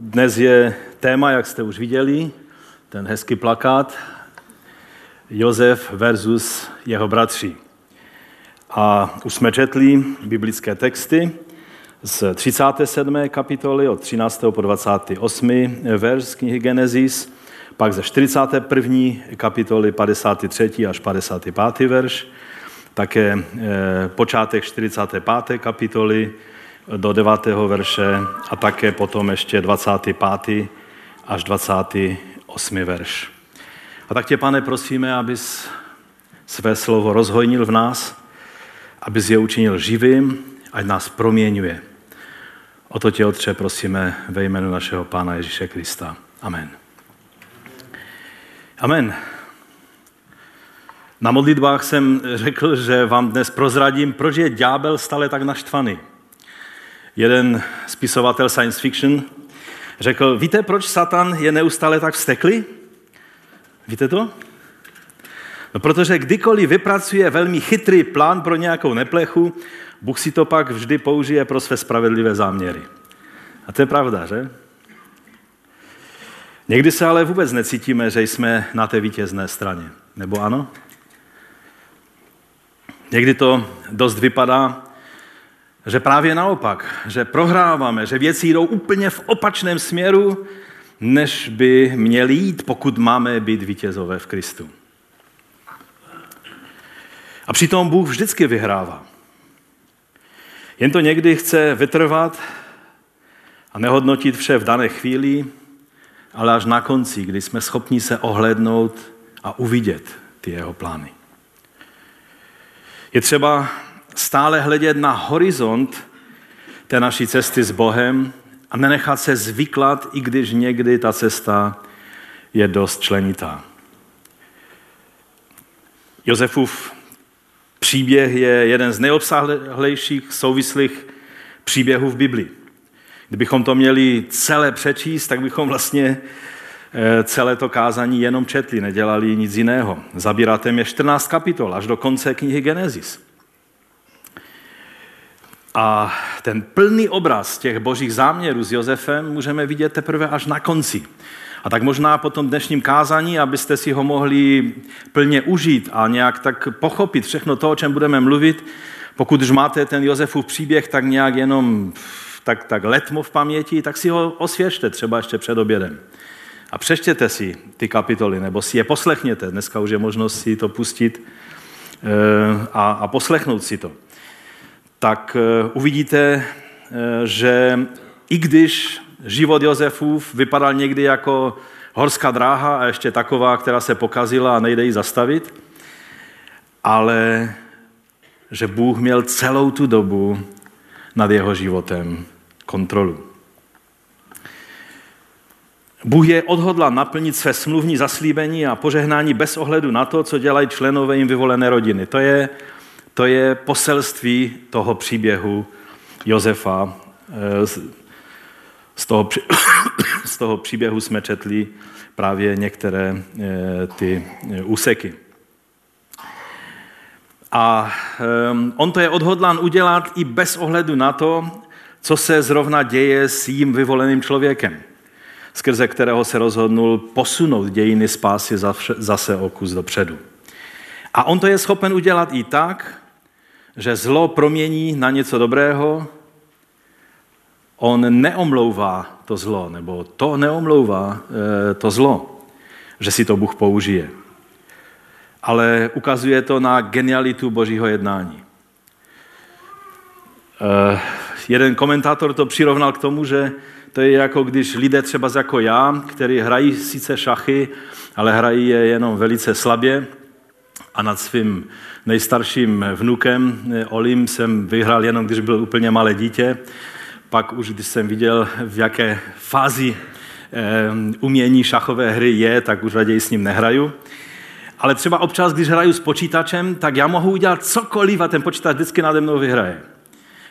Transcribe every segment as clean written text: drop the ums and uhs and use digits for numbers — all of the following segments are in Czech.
Dnes je téma, jak jste už viděli, ten hezký plakát, Josef versus jeho bratři. A už jsme četli biblické texty z 37. kapitoly od 13. po 28. verš knihy Genesis, pak ze 41. kapitoly 53. až 55. verš, také počátek 45. kapitoly do 9. verše a také potom ještě 25. až 28. verš. A tak tě, Pane, prosíme, abys své slovo rozhojnil v nás, abys je učinil živým, ať nás proměňuje. O to tě, Otče, prosíme ve jménu našeho Pána Ježíše Krista. Amen. Amen. Na modlitbách jsem řekl, že vám dnes prozradím, proč je ďábel stále tak naštvaný. Jeden spisovatel science fiction řekl, víte, proč Satan je neustále tak vzteklý? Víte to? No, protože kdykoliv vypracuje velmi chytrý plán pro nějakou neplechu, Bůh si to pak vždy použije pro své spravedlivé záměry. A to je pravda, že? Někdy se ale vůbec necítíme, že jsme na té vítězné straně. Nebo ano? Někdy to dost vypadá, že právě naopak, že prohráváme, že věci jdou úplně v opačném směru, než by měly jít, pokud máme být vítězové v Kristu. A přitom Bůh vždycky vyhrává. Jen to někdy chce vytrvat a nehodnotit vše v dané chvíli, ale až na konci, kdy jsme schopni se ohlédnout a uvidět ty jeho plány. Je třeba stále hledět na horizont té naší cesty s Bohem a nenechat se zvyklat, i když někdy ta cesta je dost členitá. Josefův příběh je jeden z nejobsáhlejších souvislých příběhů v Biblii. Kdybychom to měli celé přečíst, tak bychom vlastně celé to kázání jenom četli, nedělali nic jiného. Zabírá téměř 14 kapitol až do konce knihy Genesis. A ten plný obraz těch božích záměrů s Josefem můžeme vidět teprve až na konci. A tak možná po tom dnešním kázání, abyste si ho mohli plně užít a nějak tak pochopit všechno to, o čem budeme mluvit, pokud už máte ten Josefův příběh tak nějak jenom tak letmo v paměti, tak si ho osvěžte třeba ještě před obědem. A přečtěte si ty kapitoly, nebo si je poslechněte. Dneska už je možnost si to pustit a poslechnout si to. Tak uvidíte, že i když život Josefův vypadal někdy jako horská dráha a ještě taková, která se pokazila a nejde ji zastavit, ale že Bůh měl celou tu dobu nad jeho životem kontrolu. Bůh je odhodlán naplnit své smluvní zaslíbení a požehnání bez ohledu na to, co dělají členové jim vyvolené rodiny. To je poselství toho příběhu Josefa. Z toho příběhu jsme četli právě některé ty úseky. A on to je odhodlán udělat i bez ohledu na to, co se zrovna děje s jím vyvoleným člověkem, skrze kterého se rozhodnul posunout dějiny spásy zase o kus dopředu. A on to je schopen udělat i tak, že zlo promění na něco dobrého. On neomlouvá to zlo, nebo to neomlouvá to zlo, že si to Bůh použije. Ale ukazuje to na genialitu božího jednání. Jeden komentátor to přirovnal k tomu, že to je jako když lidé třeba jako já, kteří hrají sice šachy, ale hrají je jenom velice slabě, a nad svým nejstarším vnukem Olim jsem vyhrál jenom, když byl úplně malé dítě. Pak už, když jsem viděl, v jaké fázi umění šachové hry je, tak už raději s ním nehraju. Ale třeba občas, když hraju s počítačem, tak já mohu udělat cokoliv a ten počítač vždycky nade mnou vyhraje.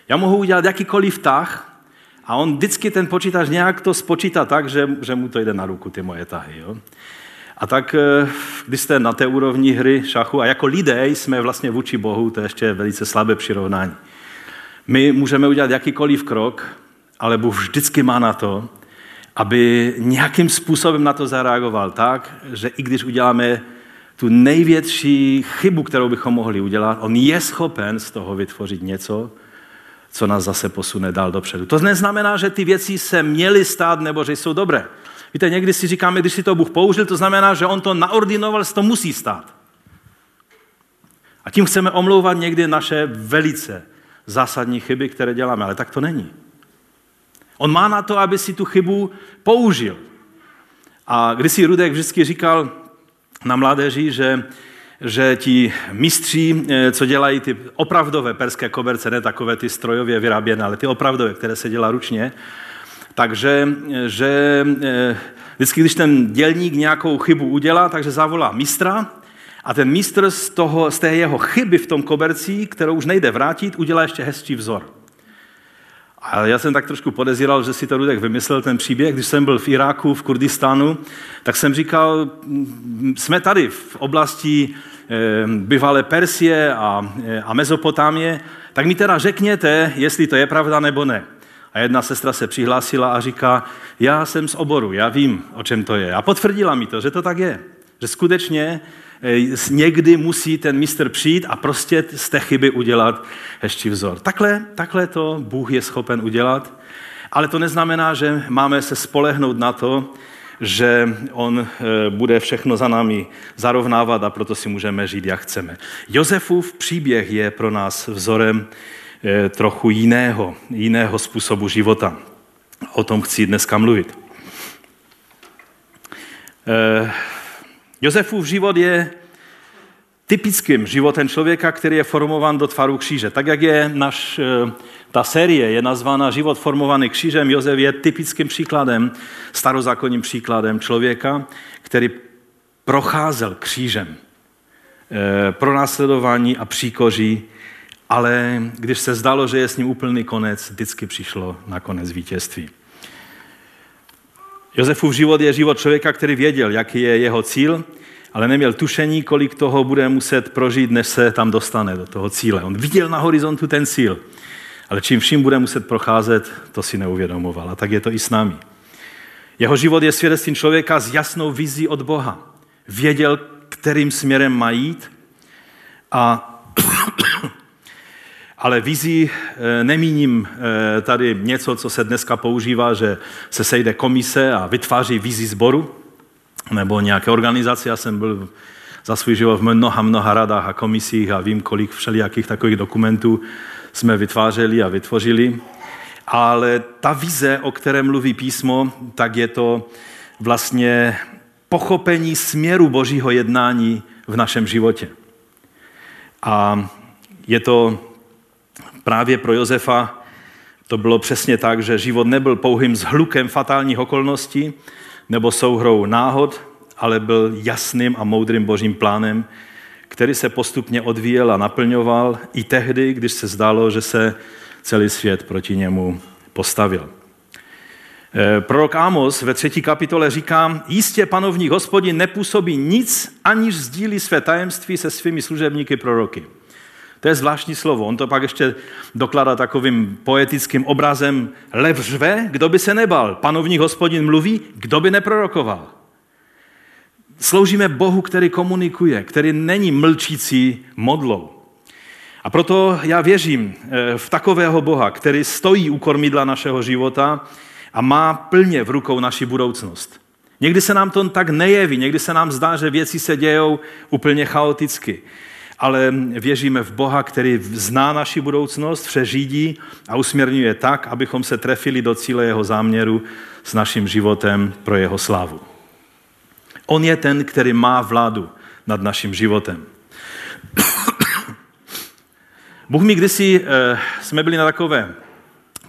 Já mohu udělat jakýkoliv tah a on vždycky ten počítač nějak to spočítá tak, že mu to jde na ruku, ty moje tahy, jo. A tak, když jste na té úrovni hry šachu, a jako lidé jsme vlastně vůči Bohu, to je ještě velice slabé přirovnání. My můžeme udělat jakýkoliv krok, ale Bůh vždycky má na to, aby nějakým způsobem na to zareagoval tak, že i když uděláme tu největší chybu, kterou bychom mohli udělat, on je schopen z toho vytvořit něco, co nás zase posune dál dopředu. To neznamená, že ty věci se měly stát nebo že jsou dobré. Víte, někdy si říkáme, když si to Bůh použil, to znamená, že on to naordinoval, že to musí stát. A tím chceme omlouvat někdy naše velice zásadní chyby, které děláme, ale tak to není. On má na to, aby si tu chybu použil. A když si Rudek vždycky říkal na mládeži, že ti mistři, co dělají ty opravdové perské koberce, ne takové ty strojově vyráběné, ale ty opravdové, které se dělá ručně, takže že vždycky, když ten dělník nějakou chybu udělá, takže zavolá mistra a ten mistr z té jeho chyby v tom koberci, kterou už nejde vrátit, udělá ještě hezčí vzor. A já jsem tak trošku podezíral, že si to Rudek vymyslel, ten příběh. Když jsem byl v Iráku, v Kurdistánu, tak jsem říkal, jsme tady v oblasti bývalé Persie a Mezopotámie, tak mi teda řekněte, jestli to je pravda nebo ne. A jedna sestra se přihlásila a říká, já jsem z oboru, já vím, o čem to je. A potvrdila mi to, že to tak je. Že skutečně někdy musí ten mistr přijít a prostě z té chyby udělat hezčí vzor. Takhle to Bůh je schopen udělat, ale to neznamená, že máme se spolehnout na to, že on bude všechno za námi zarovnávat a proto si můžeme žít, jak chceme. Josefův příběh je pro nás vzorem trochu jiného způsobu života. O tom chci dneska mluvit. Josefův život je typickým životem člověka, který je formován do tvaru kříže. Tak, jak je ta série je nazvána Život formovaný křížem, Josef je typickým příkladem, starozákonním příkladem člověka, který procházel křížem, pronásledování a příkoří, ale když se zdalo, že je s ním úplný konec, vždycky přišlo nakonec vítězství. Josefův život je život člověka, který věděl, jaký je jeho cíl, ale neměl tušení, kolik toho bude muset prožít, než se tam dostane do toho cíle. On viděl na horizontu ten cíl, ale čím vším bude muset procházet, to si neuvědomoval. A tak je to i s námi. Jeho život je svědectvím člověka s jasnou vizí od Boha. Věděl, kterým směrem má jít, ale vizí nemíním tady něco, co se dneska používá, že se sejde komise a vytváří vizi sboru nebo nějaké organizace. Já jsem byl za svůj život v mnoha radách a komisích a vím, kolik všelijakých takových dokumentů jsme vytvářeli a vytvořili. Ale ta vize, o které mluví písmo, tak je to vlastně pochopení směru Božího jednání v našem životě. A je to právě pro Josefa to bylo přesně tak, že život nebyl pouhým zhlukem fatálních okolností nebo souhrou náhod, ale byl jasným a moudrým božím plánem, který se postupně odvíjel a naplňoval i tehdy, když se zdálo, že se celý svět proti němu postavil. Prorok Amos ve 3. kapitole říká, jistě panovník Hospodin nepůsobí nic, aniž sdílí své tajemství se svými služebníky proroky. To je zvláštní slovo. On to pak ještě dokládá takovým poetickým obrazem. Lev řve, kdo by se nebal. Panovník Hospodin mluví, kdo by neprorokoval. Sloužíme Bohu, který komunikuje, který není mlčící modlou. A proto já věřím v takového Boha, který stojí u kormidla našeho života a má plně v rukou naši budoucnost. Někdy se nám to tak nejeví, někdy se nám zdá, že věci se dějou úplně chaoticky. Ale věříme v Boha, který zná naši budoucnost, přeřídí a usměrňuje tak, abychom se trefili do cíle jeho záměru s naším životem pro jeho slávu. On je ten, který má vládu nad naším životem. Bůh mi kdysi, jsme byli na takové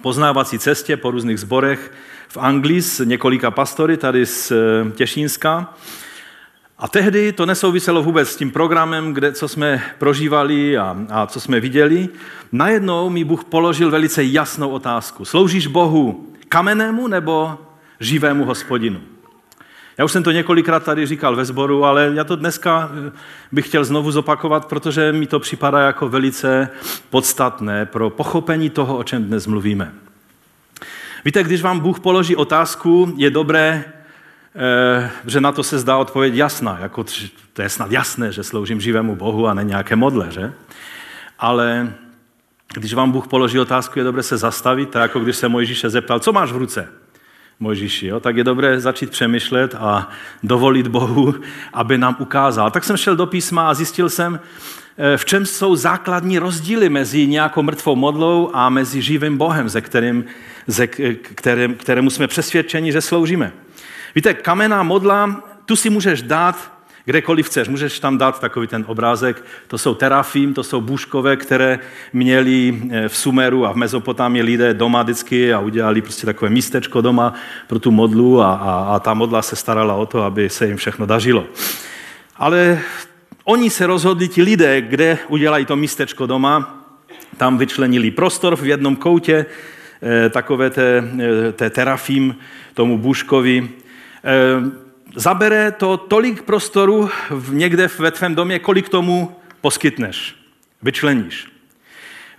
poznávací cestě po různých sborech v Anglii s několika pastory, tady z Těšínska. A tehdy to nesouviselo vůbec s tím programem, co jsme prožívali a co jsme viděli. Najednou mi Bůh položil velice jasnou otázku. Sloužíš Bohu kamennému nebo živému Hospodinu? Já už jsem to několikrát tady říkal ve sboru, ale já to dneska bych chtěl znovu zopakovat, protože mi to připadá jako velice podstatné pro pochopení toho, o čem dnes mluvíme. Víte, když vám Bůh položí otázku, je dobré, že na to se zdá odpověď jasná. Jako, to je snad jasné, že sloužím živému Bohu a ne nějaké modle, že? Ale když vám Bůh položí otázku, je dobré se zastavit, tak jako když se Mojžíše zeptal, co máš v ruce? Mojžíši, jo? Tak je dobré začít přemýšlet a dovolit Bohu, aby nám ukázal. Tak jsem šel do písma a zjistil jsem, v čem jsou základní rozdíly mezi nějakou mrtvou modlou a mezi živým Bohem, kterému jsme přesvědčeni, že sloužíme. Víte, kamenná modla, tu si můžeš dát kdekoliv chceš. Můžeš tam dát takový ten obrázek, to jsou terafím, to jsou bůžkové, které měli v Sumeru a v Mezopotámii lidé doma vždycky a udělali prostě takové místečko doma pro tu modlu a ta modla se starala o to, aby se jim všechno dařilo. Ale oni se rozhodli, ti lidé, kde udělají to místečko doma, tam vyčlenili prostor v jednom koutě, takové té terafím, tomu bůžkovi, zabere to tolik prostoru někde ve tvém domě, kolik tomu poskytneš, vyčleníš.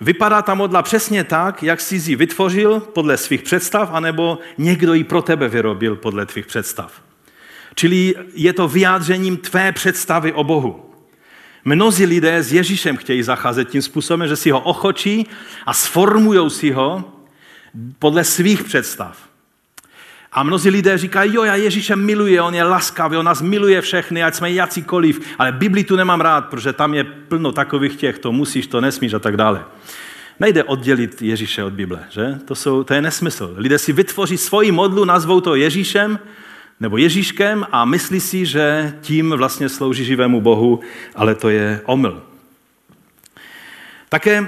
Vypadá ta modla přesně tak, jak jsi ji vytvořil podle svých představ, anebo někdo ji pro tebe vyrobil podle tvých představ. Čili je to vyjádřením tvé představy o Bohu. Mnozí lidé s Ježíšem chtějí zacházet tím způsobem, že si ho ochočí a sformujou si ho podle svých představ. A mnozí lidé říkají, jo, já Ježíše miluji, on je laskavý, on nás miluje všechny, ať jsme jacikoliv, ale Biblii tu nemám rád, protože tam je plno takových těch, to musíš, to nesmíš a tak dále. Nejde oddělit Ježíše od Bible, že? To je nesmysl. Lidé si vytvoří svoji modlu, nazvou to Ježíšem nebo Ježíškem a myslí si, že tím vlastně slouží živému Bohu, ale to je omyl. Také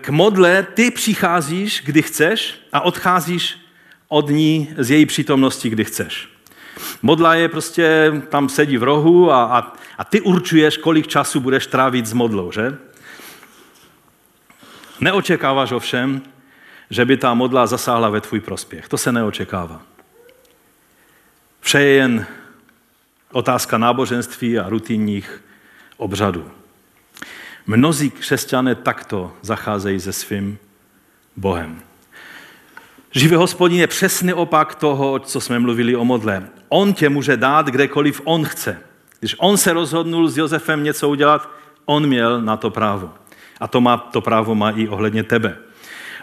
k modle ty přicházíš, kdy chceš a odcházíš od ní z její přítomnosti, kdy chceš. Modla je prostě, tam sedí v rohu a ty určuješ, kolik času budeš trávit s modlou, že? Neočekáváš ovšem, že by ta modla zasáhla ve tvůj prospěch. To se neočekává. Vše je jen otázka náboženství a rutinních obřadů. Mnozí křesťané takto zacházejí se svým Bohem. Živý Hospodin je přesný opak toho, co jsme mluvili o modle. On tě může dát kdekoliv on chce. Když on se rozhodnul s Josefem něco udělat, on měl na to právo. A to právo má i ohledně tebe.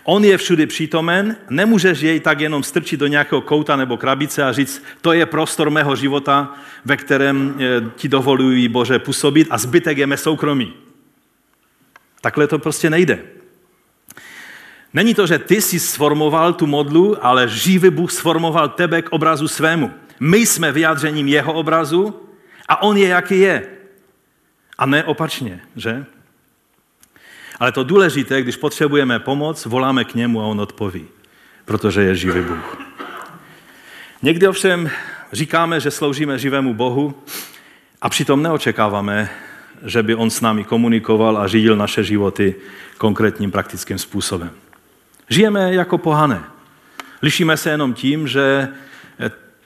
On je všudy přítomen, nemůžeš jej tak jenom strčit do nějakého kouta nebo krabice a říct, to je prostor mého života, ve kterém ti dovolují Bože působit a zbytek je mé soukromí. Takhle to prostě nejde. Není to, že ty jsi sformoval tu modlu, ale živý Bůh sformoval tebe k obrazu svému. My jsme vyjádřením jeho obrazu a on je, jaký je. A ne opačně, že? Ale to důležité, když potřebujeme pomoc, voláme k němu a on odpoví, protože je živý Bůh. Někdy ovšem říkáme, že sloužíme živému Bohu a přitom neočekáváme, že by on s námi komunikoval a řídil naše životy konkrétním praktickým způsobem. Žijeme jako pohané. Lišíme se jenom tím, že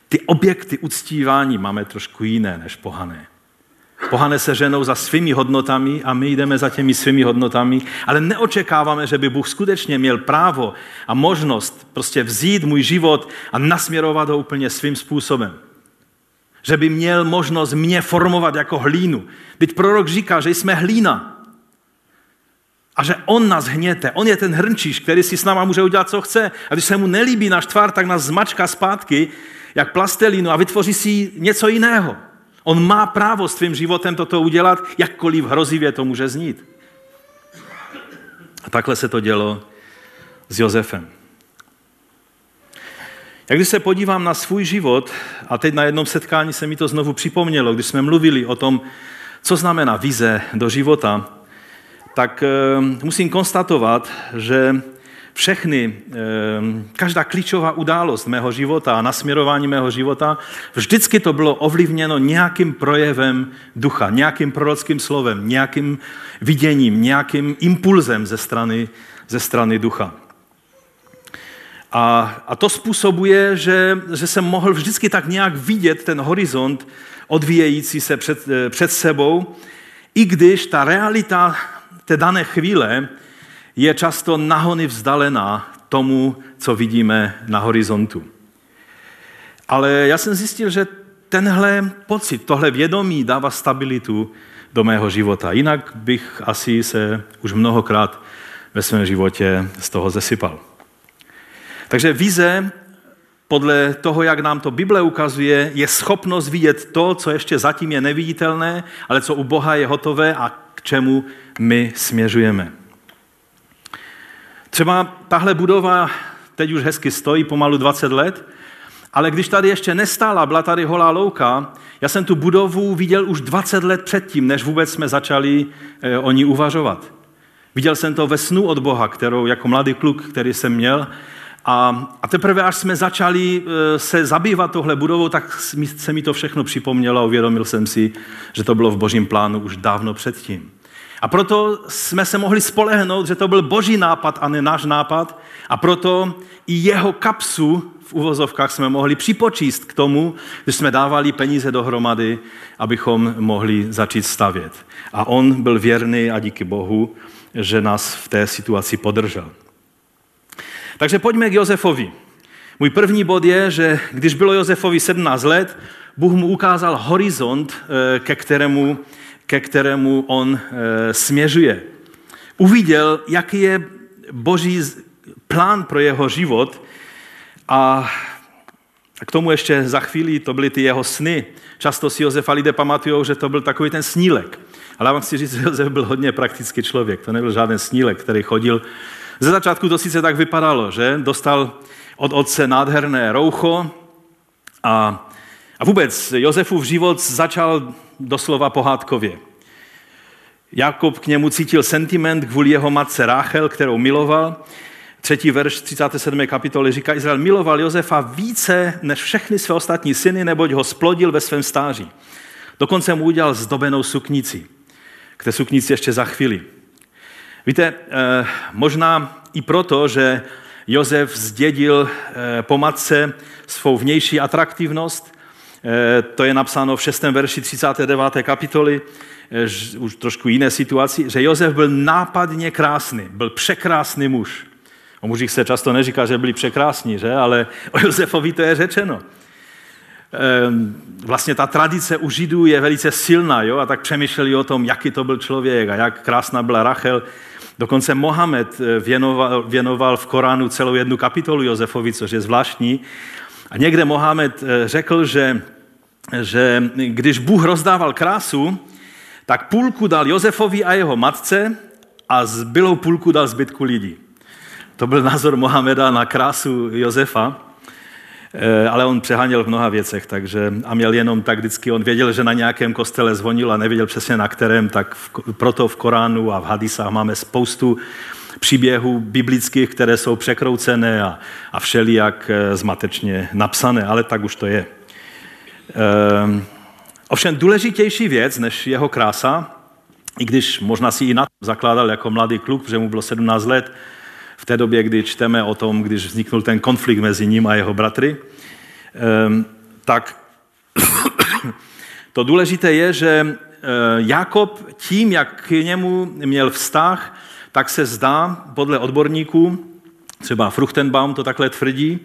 ty objekty uctívání máme trošku jiné než pohané. Pohané se ženou za svými hodnotami a my jdeme za těmi svými hodnotami, ale neočekáváme, že by Bůh skutečně měl právo a možnost prostě vzít můj život a nasměrovat ho úplně svým způsobem. Že by měl možnost mě formovat jako hlínu. Vždyť prorok říká, že jsme hlína. A že on nás hněte. On je ten hrnčíř, který si s náma může udělat, co chce. A když se mu nelíbí náš tvar, tak nás zmačká zpátky, jak plastelínu a vytvoří si něco jiného. On má právo s tvým životem toto udělat, jakkoliv hrozivě to může znít. A takhle se to dělo s Josefem. Jak když se podívám na svůj život, a teď na jednom setkání se mi to znovu připomnělo, když jsme mluvili o tom, co znamená vize do života, tak musím konstatovat, že každá klíčová událost mého života a nasměrování mého života, vždycky to bylo ovlivněno nějakým projevem ducha, nějakým prorockým slovem, nějakým viděním, nějakým impulzem ze strany ducha. A to způsobuje, že jsem mohl vždycky tak nějak vidět ten horizont odvíjející se před sebou, i když ta realita té dané chvíle je často nahony vzdalená tomu, co vidíme na horizontu. Ale já jsem zjistil, že tenhle pocit, tohle vědomí dává stabilitu do mého života. Jinak bych asi se už mnohokrát ve svém životě z toho zesypal. Takže vize, podle toho, jak nám to Bible ukazuje, je schopnost vidět to, co ještě zatím je neviditelné, ale co u Boha je hotové a k čemu my směřujeme. Třeba tahle budova teď už hezky stojí, pomalu 20 let, ale když tady ještě nestála, byla tady holá louka, já jsem tu budovu viděl už 20 let předtím, než vůbec jsme začali o ní uvažovat. Viděl jsem to ve snu od Boha, kterou jako mladý kluk, který jsem měl, a teprve, až jsme začali se zabývat tohle budovou, tak se mi to všechno připomnělo a uvědomil jsem si, že to bylo v Božím plánu už dávno předtím. A proto jsme se mohli spolehnout, že to byl Boží nápad a ne náš nápad, a proto i jeho kapsu v uvozovkách jsme mohli připočíst k tomu, když jsme dávali peníze dohromady, abychom mohli začít stavět. A on byl věrný a díky Bohu, že nás v té situaci podržel. Takže pojďme k Josefovi. Můj první bod je, že když bylo Josefovi 17 let, Bůh mu ukázal horizont, ke kterému on směřuje. Uviděl, jaký je Boží plán pro jeho život a k tomu ještě za chvíli, to byly ty jeho sny. Často si Josefa lidé pamatujou, že to byl takový ten snílek. Ale já vám chci říct, že Josef byl hodně praktický člověk. To nebyl žádný snílek, který chodil. Ze začátku to sice tak vypadalo, že? Dostal od otce nádherné roucho a vůbec Josefův život začal doslova pohádkově. Jakob k němu cítil sentiment kvůli jeho matce Ráchel, kterou miloval. 3. verš 37. kapitoly říká, Izrael miloval Josefa více než všechny své ostatní syny, neboť ho splodil ve svém stáří. Dokonce mu udělal zdobenou suknici. K té suknici ještě za chvíli. Víte, možná i proto, že Josef zdědil po matce svou vnější atraktivnost, to je napsáno v 6. verši 39. kapitoly, už trošku jiné situaci, že Josef byl nápadně krásný, byl překrásný muž. O mužích se často neříká, že byli překrásní, že? Ale o Josefovi to je řečeno. Vlastně ta tradice u Židů je velice silná, jo? A tak přemýšleli o tom, jaký to byl člověk a jak krásná byla Ráchel. Dokonce Mohamed věnoval v Koránu celou jednu kapitolu Josefovi, což je zvláštní. A někde Mohamed řekl, že když Bůh rozdával krásu, tak půlku dal Josefovi a jeho matce a zbylou půlku dal zbytku lidí. To byl názor Mohameda na krásu Josefa, ale on přeháněl v mnoha věcech, takže a měl jenom tak vždycky, on věděl, že na nějakém kostele zvonil a nevěděl přesně na kterém, tak proto v Koránu a v hadisách máme spoustu příběhů biblických, které jsou překroucené a všelijak zmatečně napsané, ale tak už to je. Ovšem důležitější věc než jeho krása, i když možná si i na tom zakládal jako mladý kluk, protože mu bylo 17 let, v té době, kdy čteme o tom, když vzniknul ten konflikt mezi ním a jeho bratry, tak to důležité je, že Jakob tím, jak k němu měl vztah, tak se zdá, podle odborníků, třeba Fruchtenbaum to takhle tvrdí,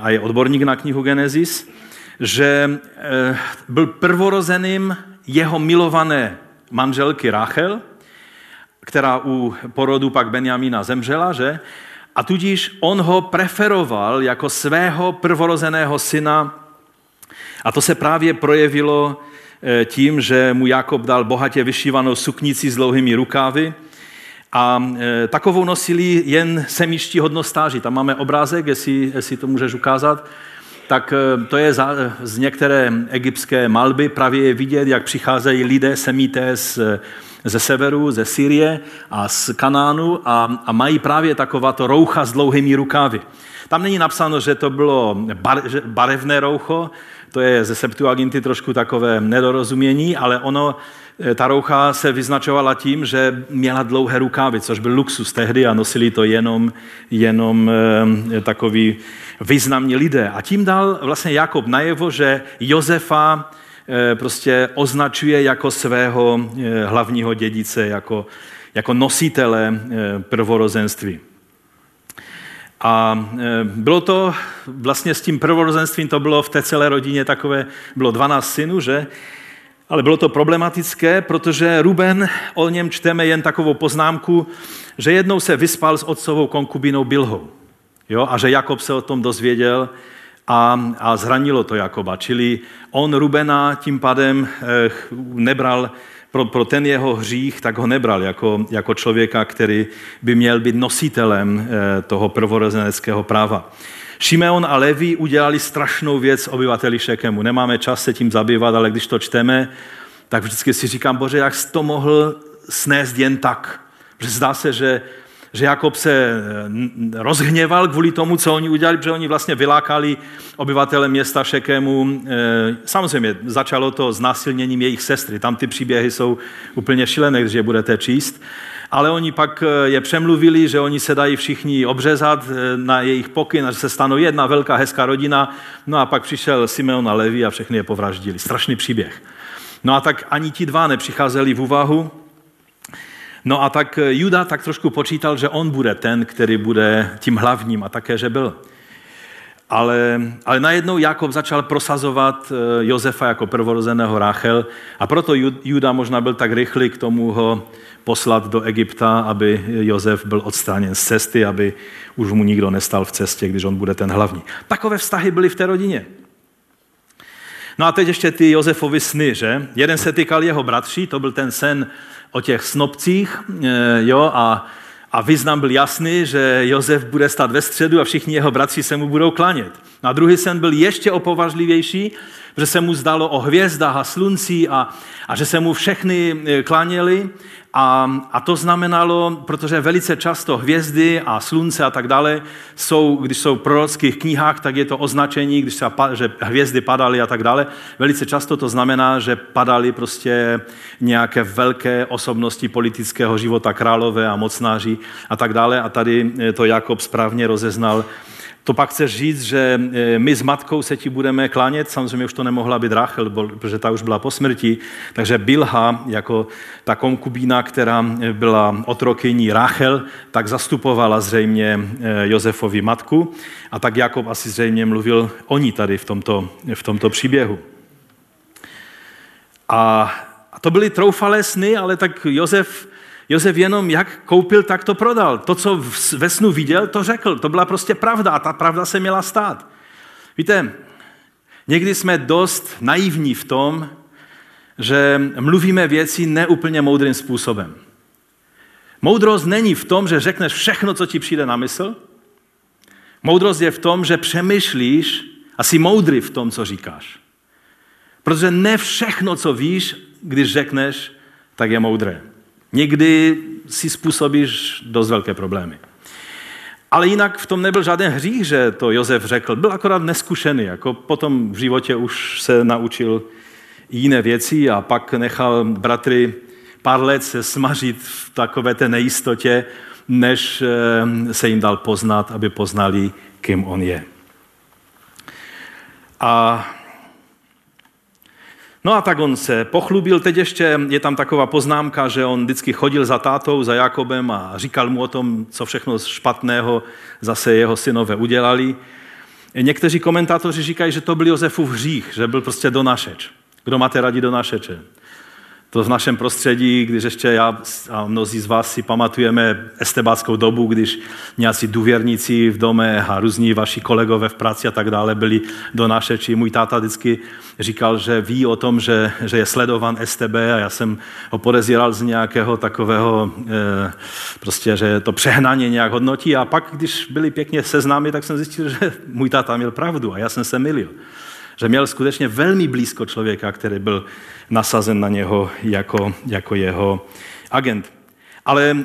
a je odborník na knihu Genesis, že byl prvorozeným jeho milované manželky Ráchel, která u porodu pak Benjamína zemřela, že? A tudíž on ho preferoval jako svého prvorozeného syna. A to se právě projevilo tím, že mu Jakob dal bohatě vyšívanou suknici s dlouhými rukávy. A takovou nosili jen semiští hodnostáři. Tam máme obrázek, jestli to můžeš ukázat. Tak to je z některé egyptské malby. Právě je vidět, jak přicházejí lidé semité ze severu, ze Sýrie a z Kanánu a mají právě takováto roucha s dlouhými rukávy. Tam není napsáno, že to bylo barevné roucho, to je ze Septuaginty trošku takové nedorozumění, ale ta roucha se vyznačovala tím, že měla dlouhé rukávy, což byl luxus tehdy a nosili to jenom takoví významní lidé. A tím dal vlastně Jakob najevo, že Josefa prostě označuje jako svého hlavního dědice, jako nositele prvorozenství. A bylo to vlastně s tím prvorozenstvím, to bylo v té celé rodině takové, bylo 12 synů, že? Ale bylo to problematické, protože Ruben, o něm čteme jen takovou poznámku, že jednou se vyspal s otcovou konkubinou Bilhou. Jo? A že Jakob se o tom dozvěděl a zranilo to Jakoba. Čili on Rubena tím pádem nebral, pro ten jeho hřích, tak ho nebral jako člověka, který by měl být nositelem toho prvorozeneckého práva. Šimeon a Levi udělali strašnou věc obyvateli Šekemu. Nemáme čas se tím zabývat, ale když to čteme, tak vždycky si říkám, Bože, jak jsi to mohl snést jen tak. Protože zdá se, že Jakob se rozhněval kvůli tomu, co oni udělali, protože oni vlastně vylákali obyvatele města Šekemu. Samozřejmě začalo to s násilněním jejich sestry. Tam ty příběhy jsou úplně šilené, když je budete číst. Ale oni pak je přemluvili, že oni se dají všichni obřezat na jejich pokyn, že se stanou jedna velká hezká rodina. No a pak přišel Simeon a Levi a všechny je povraždili. Strašný příběh. No a tak ani ti dva nepřicházeli v úvahu. No a tak Juda tak trošku počítal, že on bude ten, který bude tím hlavním a také, že byl. Ale najednou Jakob začal prosazovat Josefa jako prvorozeného Ráchel a proto Juda možná byl tak rychlý k tomu ho poslat do Egypta, aby Josef byl odstraněn z cesty, aby už mu nikdo nestal v cestě, když on bude ten hlavní. Takové vztahy byly v té rodině. No a teď ještě ty Josefovy sny, že? Jeden se týkal jeho bratří, to byl ten sen o těch snopcích, jo, a význam byl jasný, že Josef bude stát ve středu a všichni jeho bratři se mu budou klanět. A druhý sen byl ještě opovažlivější, že se mu zdalo o hvězdách a slunci a že se mu všechny klaněli a to znamenalo, protože velice často hvězdy a slunce a tak dále jsou, když jsou v prorockých knihách, tak je to označení, když se, že hvězdy padaly a tak dále. Velice často to znamená, že padaly prostě nějaké velké osobnosti politického života, králové a mocnáři a tak dále. A tady to Jakob správně rozeznal. To pak chceš říct, že my s matkou se ti budeme klánět, samozřejmě už to nemohla být Ráchel, protože ta už byla po smrti, takže Bilha, jako ta konkubína, která byla otrokyní Ráchel, tak zastupovala zřejmě Josefovi matku a tak Jakob asi zřejmě mluvil o ní tady v tomto příběhu. A to byly troufalé sny, ale tak Josef jenom jak koupil, tak to prodal. To, co ve snu viděl, to řekl. To byla prostě pravda a ta pravda se měla stát. Víte, někdy jsme dost naivní v tom, že mluvíme věci neúplně moudrým způsobem. Moudrost není v tom, že řekneš všechno, co ti přijde na mysl. Moudrost je v tom, že přemýšlíš a jsi moudrý v tom, co říkáš. Protože ne všechno, co víš, když řekneš, tak je moudré. Někdy si způsobíš dost velké problémy. Ale jinak v tom nebyl žádný hřích, že to Josef řekl. Byl akorát neskušený. Jako potom v životě už se naučil jiné věci a pak nechal bratry pár let se smažit v takové té nejistotě, než se jim dal poznat, aby poznali, kým on je. No a tak on se pochlubil, teď ještě je tam taková poznámka, že on vždycky chodil za tátou, za Jakobem a říkal mu o tom, co všechno špatného zase jeho synové udělali. Někteří komentátoři říkají, že to byl Josefův hřích, že byl prostě donašeč. Kdo máte rádi donašeče? To v našem prostředí, když ještě já a mnozí z vás si pamatujeme estebáckou dobu, když nějací důvěrníci v domech a různí vaši kolegové v práci a tak dále byli donášeči. Můj táta vždycky říkal, že ví o tom, že je sledovan STB a já jsem ho podezíral z nějakého takového, prostě, že to přehnaně nějak hodnotí a pak, když byli pěkně seznámi, tak jsem zjistil, že můj táta měl pravdu a já jsem se mylil. Že měl skutečně velmi blízko člověka, který byl nasazen na něho jako jeho agent. Ale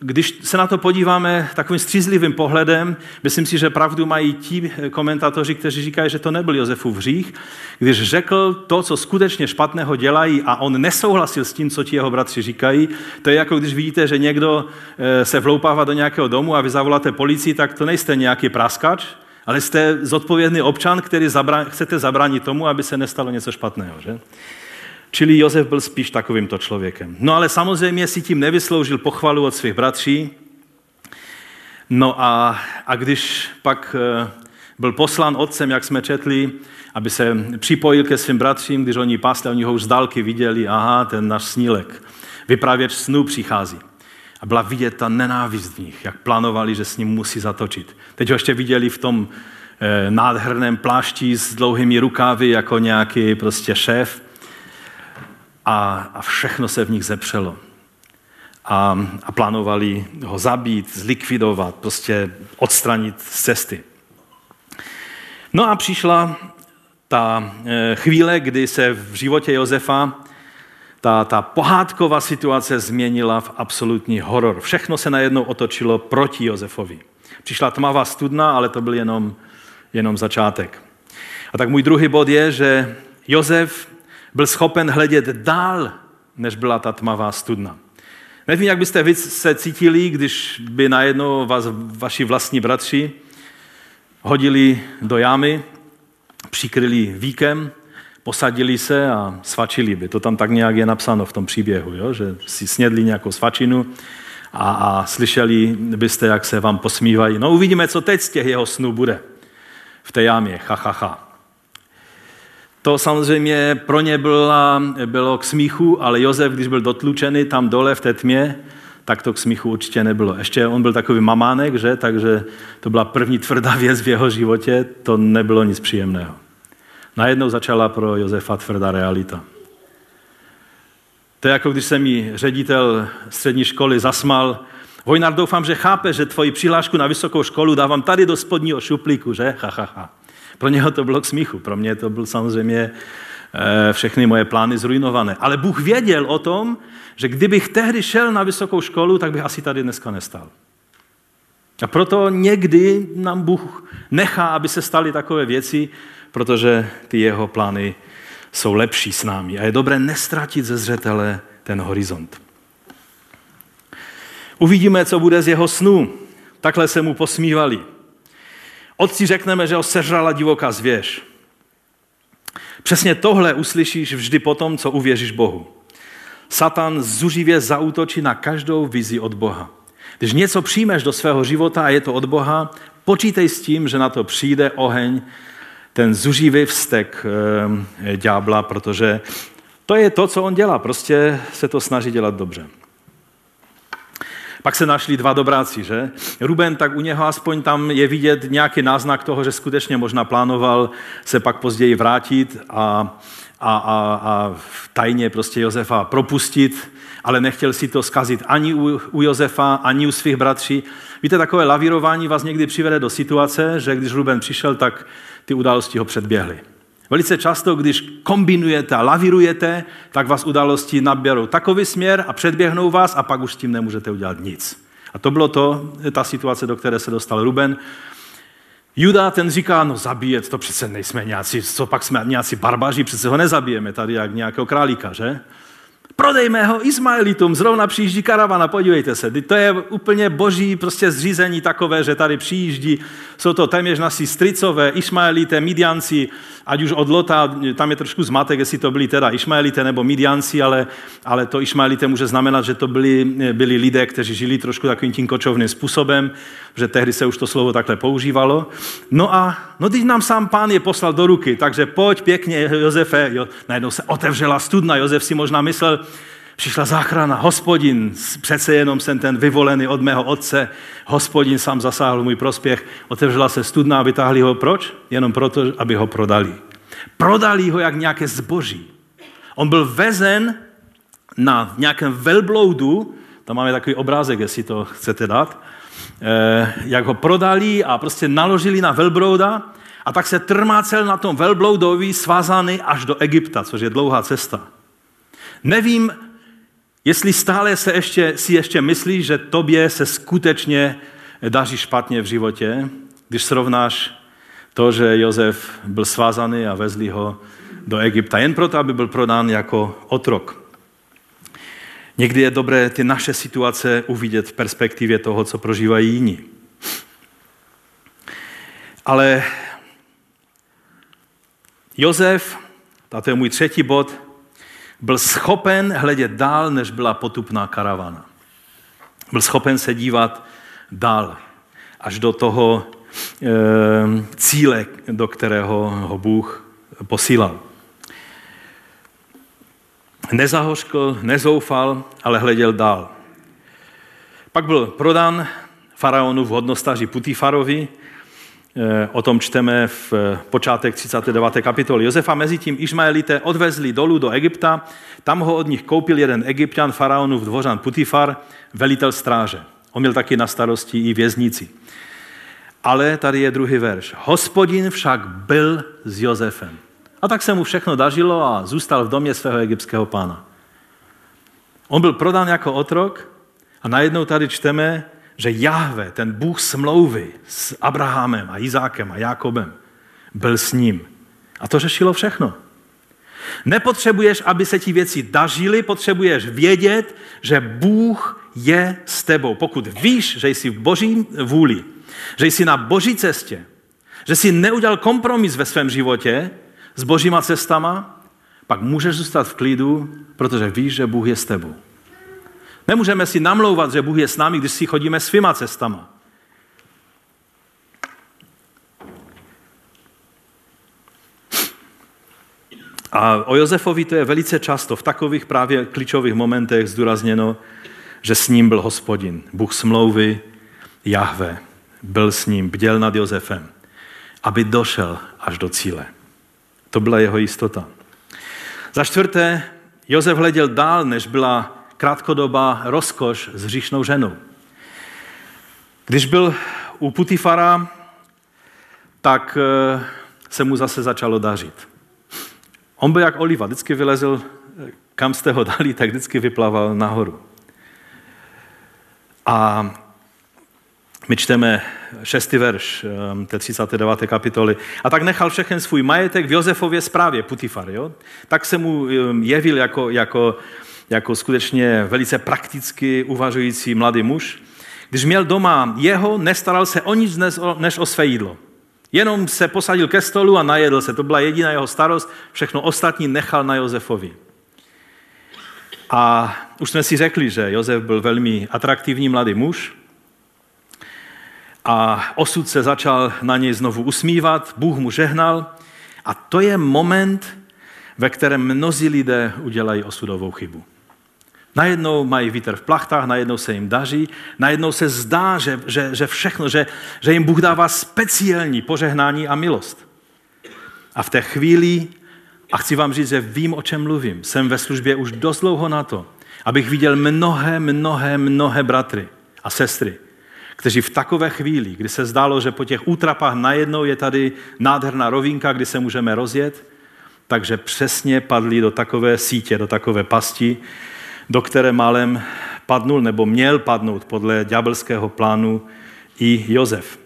když se na to podíváme takovým střízlivým pohledem, myslím si, že pravdu mají ti komentátoři, kteří říkají, že to nebyl Josefův hřích, když řekl to, co skutečně špatného dělají a on nesouhlasil s tím, co ti jeho bratři říkají. To je jako když vidíte, že někdo se vloupává do nějakého domu a vy zavoláte policii, tak to nejste nějaký praskač, ale jste zodpovědný občan, který chcete zabránit tomu, aby se nestalo něco špatného, že? Čili Josef byl spíš takovýmto člověkem. No ale samozřejmě si tím nevysloužil pochvalu od svých bratří No a když pak byl poslán otcem, jak jsme četli, aby se připojil ke svým bratřím, když oni pásli, oni ho už z dálky viděli, aha, ten náš snílek, vypravěč snů přichází. A byla vidět ta nenávist v nich, jak plánovali, že s ním musí zatočit. Teď ho ještě viděli v tom nádherném plášti s dlouhými rukávy, jako nějaký prostě šéf. A všechno se v nich zepřelo. A plánovali ho zabít, zlikvidovat, prostě odstranit z cesty. No a přišla ta chvíle, kdy se v životě Josefa ta pohádková situace změnila v absolutní horor. Všechno se najednou otočilo proti Josefovi. Přišla tmavá studna, ale to byl jenom začátek. A tak můj druhý bod je, že Josef byl schopen hledět dál, než byla ta tmavá studna. Nevím, jak byste vy se cítili, když by najednou vaši vlastní bratři hodili do jámy, přikryli víkem, posadili se a svačili by. To tam tak nějak je napsáno v tom příběhu, jo? Že si snědli nějakou svačinu a slyšeli byste, jak se vám posmívají. No uvidíme, co teď z těch jeho snů bude v té jámě. Ha, ha, ha. To samozřejmě pro ně bylo k smíchu, ale Josef, když byl dotlučený tam dole v té tmě, tak to k smíchu určitě nebylo. Ještě on byl takový mamánek, že? Takže to byla první tvrdá věc v jeho životě, to nebylo nic příjemného. Najednou začala pro Josefa tvrdá realita. To je jako když se mi ředitel střední školy zasmal. Vojnar, doufám, že chápe, že tvoji přihlášku na vysokou školu dávám tady do spodního šuplíku, že? Ha, ha, ha. Pro něho to bylo k smíchu, pro mě to byl samozřejmě všechny moje plány zrujnované. Ale Bůh věděl o tom, že kdybych tehdy šel na vysokou školu, tak bych asi tady dneska nestal. A proto někdy nám Bůh nechá, aby se staly takové věci, protože ty jeho plány jsou lepší s námi. A je dobré nestratit ze zřetele ten horizont. Uvidíme, co bude z jeho snů. Takhle se mu posmívali. Otci řekneme, že ho sežrala divoká zvěř. Přesně tohle uslyšíš vždy potom, co uvěříš Bohu. Satan zuřivě zaútočí na každou vizi od Boha. Když něco přijmeš do svého života a je to od Boha, počítej s tím, že na to přijde oheň, ten zuřivý vztek ďábla, protože to je to, co on dělá. Prostě se to snaží dělat dobře. Pak se našli dva dobráci, že? Ruben, tak u něho aspoň tam je vidět nějaký náznak toho, že skutečně možná plánoval se pak později vrátit a tajně prostě Josefa propustit, ale nechtěl si to zkazit ani u Josefa, ani u svých bratří. Víte, takové lavírování vás někdy přivede do situace, že když Ruben přišel, tak ty události ho předběhly. Velice často, když kombinujete a lavirujete, tak vás události naběrou takový směr a předběhnou vás a pak už s tím nemůžete udělat nic. A to bylo ta situace, do které se dostal Ruben. Juda, ten říká, no zabíjet, to přece nejsme nějací, co pak jsme nějací barbaři, přece ho nezabijeme tady jak nějakého králíka, že? Prodejme ho Izmaelitům, zrovna přijíždí karavana, podívejte se, to je úplně boží prostě zřízení takové, že tady přijíždí, jsou to téměř nasi stricové, Izmaelité, Midianci, ať už od Lota, tam je trošku zmatek, jestli to byli teda Izmaelité nebo Midianci, ale to Izmaelité může znamenat, že to byli lidé, kteří žili trošku takovým tím kočovným způsobem, že tehdy se už to slovo takhle používalo. No teď nám sám pán je poslal do ruky, takže pojď pěkně, Josefe. Najednou se otevřela studna, Josef si možná myslel, přišla záchrana, Hospodin, přece jenom jsem ten vyvolený od mého otce, Hospodin sám zasáhl můj prospěch, otevřela se studna a vytáhli ho proč? Jenom proto, aby ho prodali. Prodali ho jak nějaké zboží. On byl vezen na nějakém velbloudu, tam máme takový obrázek, jestli to chcete dát, jak ho prodali a prostě naložili na velblouda a tak se trmácel na tom velbloudovi svázaný až do Egypta, což je dlouhá cesta. Nevím, jestli stále si ještě myslíš, že tobě se skutečně daří špatně v životě, když srovnáš to, že Josef byl svázaný a vezli ho do Egypta jen proto, aby byl prodán jako otrok. Někdy je dobré ty naše situace uvidět v perspektivě toho, co prožívají jiní. Ale Josef, a to je můj třetí bod, byl schopen hledět dál, než byla potupná karavana. Byl schopen se dívat dál. až do toho cíle, do kterého ho Bůh posílal. Nezahořkl, nezoufal, ale hleděl dál. Pak byl prodán faraonu v hodnostáři Putifarovi. O tom čteme v počátek 39. kapitoly. Josefa mezitím Išmaelité odvezli dolů do Egypta, tam ho od nich koupil jeden Egypťan faraonův dvořan Putifar, velitel stráže. On měl taky na starosti i věznici. Ale tady je druhý verš. Hospodin však byl s Josefem. A tak se mu všechno dařilo a zůstal v domě svého egyptského pána. On byl prodán jako otrok a najednou tady čteme, že Jahve, ten Bůh smlouvy s Abrahamem a Izákem a Jakobem, byl s ním. A to řešilo všechno. Nepotřebuješ, aby se ti věci dařily, potřebuješ vědět, že Bůh je s tebou. Pokud víš, že jsi v boží vůli, že jsi na boží cestě, že jsi neudělal kompromis ve svém životě s božíma cestama, pak můžeš zůstat v klidu, protože víš, že Bůh je s tebou. Nemůžeme si namlouvat, že Bůh je s námi, když si chodíme svýma cestama. A o Josefovi to je velice často v takových právě klíčových momentech zdůrazněno, že s ním byl Hospodin, Bůh smlouvy, Jahve. Byl s ním, bděl nad Josefem, aby došel až do cíle. To byla jeho jistota. Za čtvrté, Josef hleděl dál, než byla krátkodobá rozkoš s hříšnou ženou. Když byl u Putifara, tak se mu zase začalo dařit. On byl jak oliva, vždycky vylezl, kam jste ho dali, tak vždycky vyplaval nahoru. A my čteme 6. verš té 39. kapitoly. A tak nechal všechen svůj majetek v Josefově správě, Putifar. Jo? Tak se mu jevil jako skutečně velice prakticky uvažující mladý muž. Když měl doma jeho, nestaral se o nic než o své jídlo. Jenom se posadil ke stolu a najedl se. To byla jediná jeho starost. Všechno ostatní nechal na Josefovi. A už jsme si řekli, že Josef byl velmi atraktivní mladý muž a osud se začal na něj znovu usmívat. Bůh mu žehnal a to je moment, ve kterém mnozí lidé udělají osudovou chybu. Najednou mají vítr v plachtách, najednou se jim daří, najednou se zdá, že všechno, že jim Bůh dává speciální požehnání a milost. A v té chvíli, a chci vám říct, že vím, o čem mluvím, jsem ve službě už dost dlouho na to, abych viděl mnohé bratry a sestry, kteří v takové chvíli, kdy se zdálo, že po těch útrapách najednou je tady nádherná rovinka, kdy se můžeme rozjet, takže přesně padli do takové sítě, do takové pasti, do které málem padnul nebo měl padnout podle ďábelského plánu i Josef.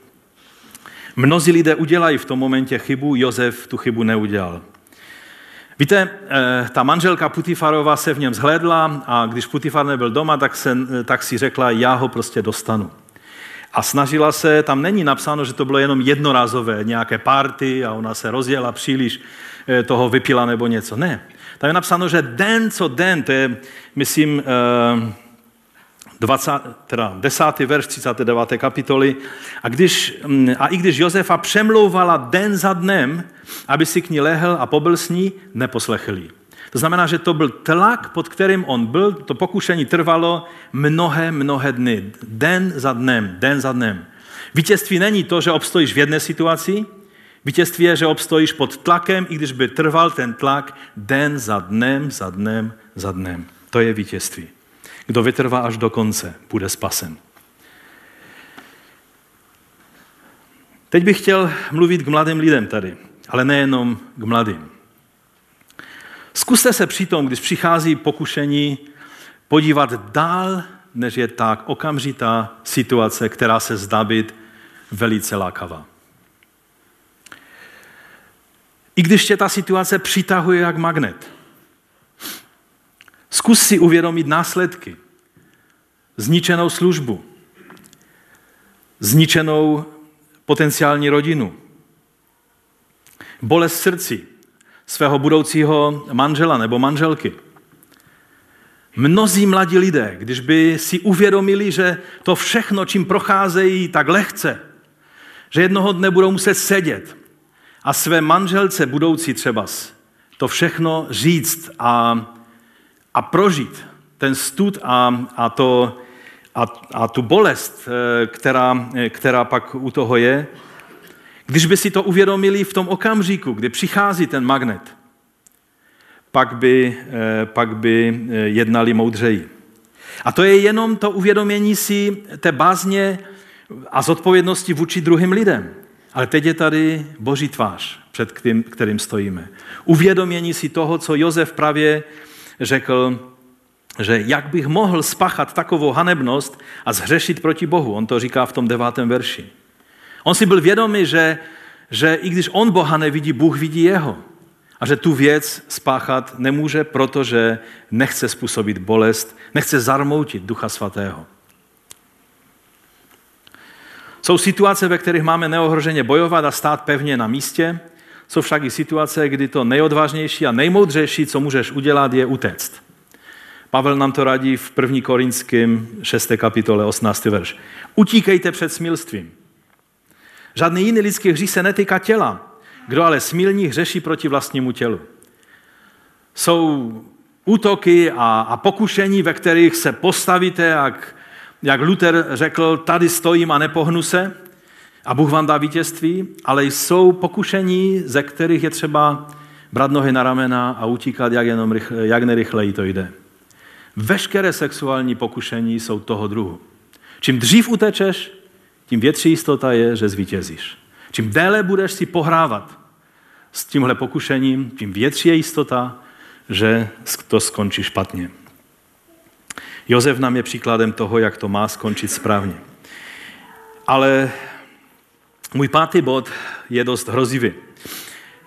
Mnozí lidé udělají v tom momentě chybu, Josef tu chybu neudělal. Víte, ta manželka Putifarova se v něm zhlédla a když Putifar nebyl doma, tak si řekla, já ho prostě dostanu. A snažila se, tam není napsáno, že to bylo jenom jednorázové, nějaké party a ona se rozjela příliš, toho vypila nebo něco. Ne. Tam je napsáno, že den co den, to je, myslím, 10. verš 39. kapitoly, a i když Josefa přemlouvala den za dnem, aby si k ní lehl a pobyl s ní, neposlechl ji. To znamená, že to byl tlak, pod kterým on byl, to pokušení trvalo mnohé dny. Den za dnem. Vítězství není to, že obstojíš v jedné situaci, vítězství je, že obstojíš pod tlakem, i když by trval ten tlak den za dnem. To je vítězství. Kdo vytrvá až do konce, bude spasen. Teď bych chtěl mluvit k mladým lidem tady, ale nejenom k mladým. Zkuste se přitom, když přichází pokušení, podívat dál, než je tak okamžitá situace, která se zdá být velice lákavá. I když tě ta situace přitahuje jak magnet. Zkus si uvědomit následky. Zničenou službu. Zničenou potenciální rodinu. Bolest srdci svého budoucího manžela nebo manželky. Mnozí mladí lidé, když by si uvědomili, že to všechno, čím procházejí, tak lehce, že jednoho dne budou muset sedět a své manželce budoucí třebas to všechno říct a prožít ten stud a tu bolest, která pak u toho je, když by si to uvědomili v tom okamžiku, kdy přichází ten magnet, pak by jednali moudřeji. A to je jenom to uvědomění si té bázně a zodpovědnosti vůči druhým lidem. Ale teď je tady Boží tvář, před kterým stojíme. Uvědomění si toho, co Josef právě řekl, že jak bych mohl spáchat takovou hanebnost a zhřešit proti Bohu. On to říká v tom 9. verši. On si byl vědomý, že i když on Boha nevidí, Bůh vidí jeho. A že tu věc spáchat nemůže, protože nechce způsobit bolest, nechce zarmoutit Ducha Svatého. Jsou situace, ve kterých máme neohroženě bojovat a stát pevně na místě. Jsou však i situace, kdy to nejodvážnější a nejmoudřejší, co můžeš udělat, je utéct. Pavel nám to radí v 1. Korinským 6. kapitole 18. verš. Utíkejte před smilstvím. Žádný jiný lidský hřích se netýká těla. Kdo ale smilní, hřeší proti vlastnímu tělu. Jsou útoky a pokušení, ve kterých se postavíte, jak Luther řekl, tady stojím a nepohnu se a Bůh vám dá vítězství, ale jsou pokušení, ze kterých je třeba brát nohy na ramena a utíkat, jak nerychleji to jde. Veškeré sexuální pokušení jsou toho druhu. Čím dřív utečeš, tím větší jistota je, že zvítězíš. Čím déle budeš si pohrávat s tímhle pokušením, tím větší je jistota, že to skončí špatně. Josef nám je příkladem toho, jak to má skončit správně. Ale můj pátý bod je dost hrozivý.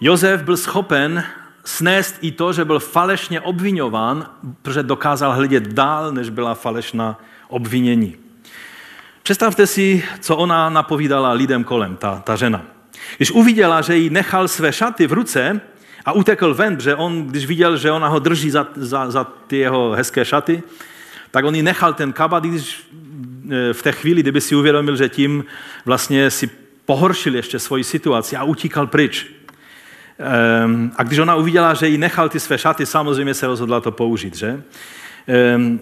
Josef byl schopen snést i to, že byl falešně obviňován, protože dokázal hledět dál, než byla falešná obvinění. Představte si, co ona napovídala lidem kolem, ta žena. Když uviděla, že jí nechal své šaty v ruce a utekl ven, že on, když viděl, že ona ho drží za ty jeho hezké šaty, tak on jí nechal ten kabát, když v té chvíli, kdyby si uvědomil, že tím vlastně si pohoršil ještě svoji situaci a utíkal pryč. A když ona uviděla, že jí nechal ty své šaty, samozřejmě se rozhodla to použít, že?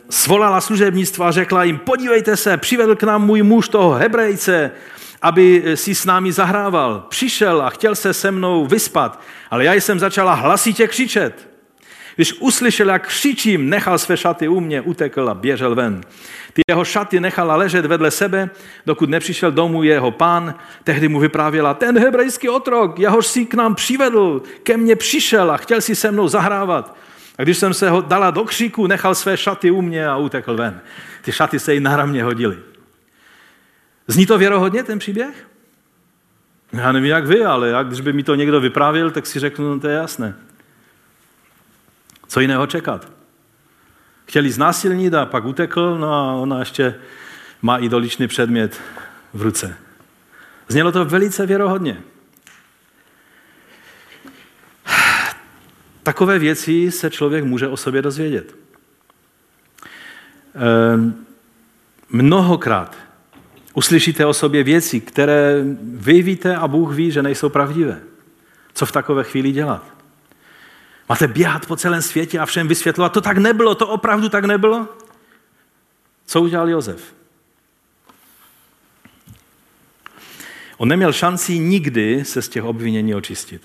Svolala služebnictva a řekla jim, podívejte se, přivedl k nám můj muž toho Hebrejce, aby si s námi zahrával. Přišel a chtěl se se mnou vyspat, ale já jsem začala hlasitě křičet. Když uslyšel, jak křičím, nechal své šaty u mě, utekl a běžel ven. Ty jeho šaty nechala ležet vedle sebe, dokud nepřišel domů jeho pán. Tehdy mu vyprávěla, ten hebrejský otrok, jehož si k nám přivedl, ke mně přišel a chtěl si se mnou zahrávat. A když jsem se ho dala do kříku, nechal své šaty u mě a utekl ven. Ty šaty se jí náramně hodily. Zní to věrohodně, ten příběh? Já nevím, jak vy, ale když by mi to někdo vyprávěl, tak si řeknu, no to je jasné. Co jiného čekat? Chtěli znásilnit a pak utekl, no a ona ještě má i doličný předmět v ruce. Znělo to velice věrohodně. Takové věci se člověk může o sobě dozvědět. Mnohokrát uslyšíte o sobě věci, které vy víte a Bůh ví, že nejsou pravdivé. Co v takové chvíli dělat? Máte běhat po celém světě a všem vysvětlovat, to tak nebylo, to opravdu tak nebylo? Co udělal Josef? On neměl šanci nikdy se z těch obvinění očistit.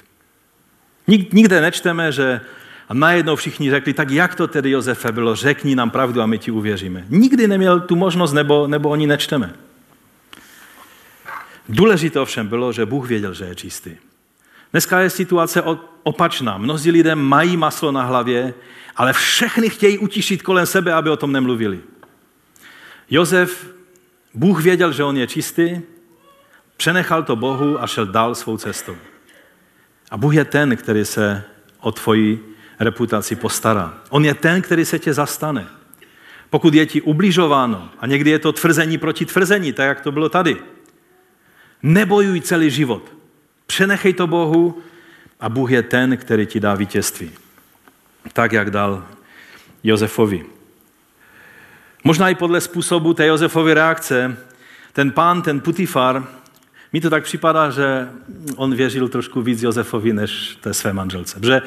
Nikde nečteme, že a najednou všichni řekli, tak jak to tedy, Josefe, bylo, řekni nám pravdu a my ti uvěříme. Nikdy neměl tu možnost, nebo oni nečteme. Důležité ovšem bylo, že Bůh věděl, že je čistý. Dneska je situace opačná. Mnozí lidé mají maslo na hlavě, ale všechny chtějí utišit kolem sebe, aby o tom nemluvili. Josef, Bůh věděl, že on je čistý, přenechal to Bohu a šel dál svou cestou. A Bůh je ten, který se o tvoji reputaci postará. On je ten, který se tě zastane. Pokud je ti ubližováno, a někdy je to tvrzení proti tvrzení, tak jak to bylo tady, nebojuj celý život. Přenechej to Bohu a Bůh je ten, který ti dá vítězství. Tak, jak dal Josefovi. Možná i podle způsobu té Josefovy reakce, ten Putifar, mi to tak připadá, že on věřil trošku víc Josefovi než té své manželce. Že